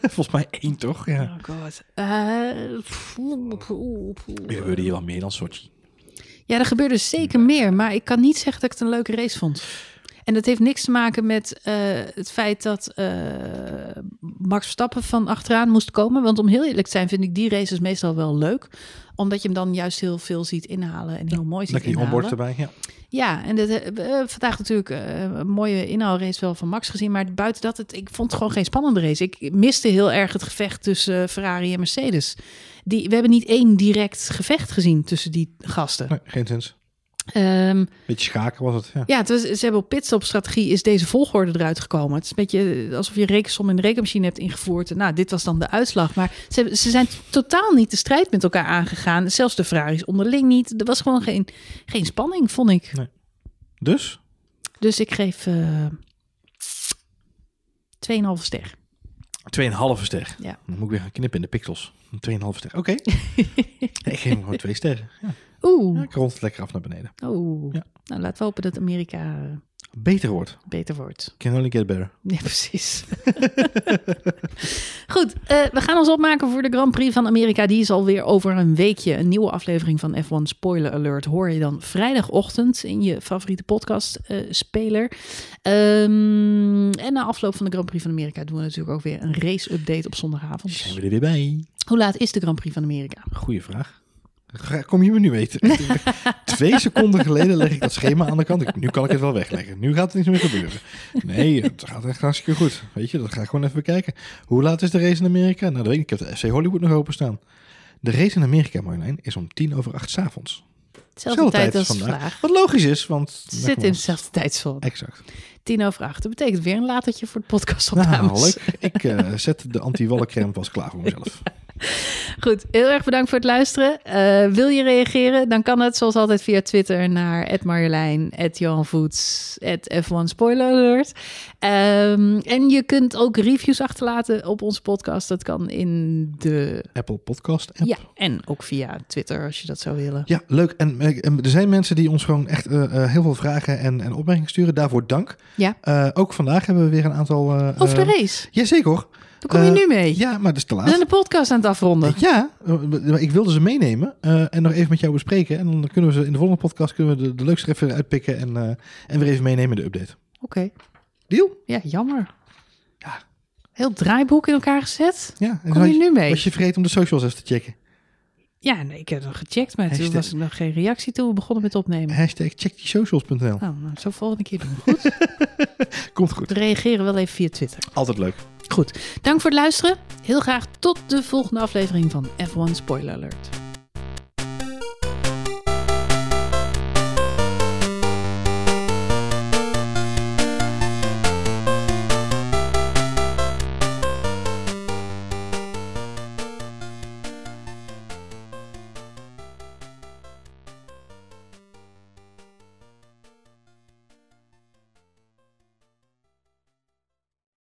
Volgens mij één, toch? Ja. Oh god. Uh, poe, poe, poe. Er gebeurde hier wel meer dan Sochi. Ja, er gebeurde zeker ja. meer. Maar ik kan niet zeggen dat ik het een leuke race vond. En dat heeft niks te maken met uh, het feit dat uh, Max Verstappen van achteraan moest komen. Want om heel eerlijk te zijn vind ik die races meestal wel leuk. Omdat je hem dan juist heel veel ziet inhalen en heel ja, mooi ziet lekker inhalen. Lekker die onboard erbij, ja. Ja, en dit, uh, vandaag natuurlijk uh, een mooie inhaalrace wel van Max gezien. Maar buiten dat, het, ik vond het gewoon geen spannende race. Ik miste heel erg het gevecht tussen uh, Ferrari en Mercedes. Die, we hebben niet één direct gevecht gezien tussen die gasten. Nee, geen sens. Um, beetje schaken was het. Ja, ja het was, ze hebben op pitstopstrategie is deze volgorde eruit gekomen. Het is een beetje alsof je rekensom in de rekenmachine hebt ingevoerd. Nou, dit was dan de uitslag. Maar ze, ze zijn totaal niet de strijd met elkaar aangegaan. Zelfs de Ferraris onderling niet. Er was gewoon geen, geen spanning, vond ik. Nee. Dus? Dus ik geef uh, twee komma vijf ster. twee komma vijf ster? Ja. Dan moet ik weer gaan knippen in de pixels. twee komma vijf ster. Oké. Okay. Ik geef hem gewoon twee sterren. Ja. Oeh. Ja, ik rond het lekker af naar beneden. Oeh. Ja. Nou, laten we hopen dat Amerika beter wordt. Beter wordt. Can only get better. Ja, precies. Goed, uh, we gaan ons opmaken voor de Grand Prix van Amerika. Die is alweer over een weekje. Een nieuwe aflevering van F één Spoiler Alert hoor je dan vrijdagochtend in je favoriete podcastspeler. Uh, um, en na afloop van de Grand Prix van Amerika doen we natuurlijk ook weer een race-update op zondagavond. Zijn we er weer bij. Hoe laat is de Grand Prix van Amerika? Goeie vraag. Kom je me nu weten? Twee seconden geleden leg ik dat schema aan de kant. Nu kan ik het wel wegleggen. Nu gaat er niks meer gebeuren. Nee, het gaat echt hartstikke goed. Weet je, dat ga ik gewoon even bekijken. Hoe laat is de race in Amerika? Nou, dat weet ik. Ik heb de F C Hollywood nog openstaan. De race in Amerika, Marjolein, is om tien over acht 's avonds. Hetzelfde tijd, tijd als vandaag. Wat logisch is, want het zit in dezelfde tijdzone. Exact. Tien over acht. Dat betekent weer een latertje voor de podcast op nou, leuk. Ik uh, zet de anti-wallencrème pas klaar voor mezelf. Ja. Goed, heel erg bedankt voor het luisteren. Uh, wil je reageren? Dan kan het zoals altijd via Twitter naar at Marjolein, at Johan Voets, at F één Spoiler Alert. Um, en je kunt ook reviews achterlaten op onze podcast. Dat kan in de Apple Podcast app. Ja, en ook via Twitter als je dat zou willen. Ja, leuk. En, en er zijn mensen die ons gewoon echt uh, uh, heel veel vragen en, en opmerkingen sturen. Daarvoor dank. Ja. Uh, ook vandaag hebben we weer een aantal... Uh, over de race. Uh, Jazeker hoor. Daar kom je uh, nu mee. Ja, maar dat is te laat. We zijn de podcast aan het afronden. Ja, ik wilde ze meenemen uh, en nog even met jou bespreken. En dan kunnen we ze in de volgende podcast kunnen we de, de leukste even uitpikken en, uh, en weer even meenemen in de update. Oké. Okay. Deal? Ja, jammer. Ja. Heel draaiboek in elkaar gezet. Ja. En kom je, je nu mee? Was je vergeten om de socials even te checken? Ja, nee, ik heb het nog gecheckt, maar hashtag, toen was er nog geen reactie toen we begonnen met opnemen. Hashtag check die socials punt n l. Nou, nou, zo volgende keer doen we goed. Komt goed. We reageren wel even via Twitter. Altijd leuk. Goed, dank voor het luisteren. Heel graag tot de volgende aflevering van F één Spoiler Alert.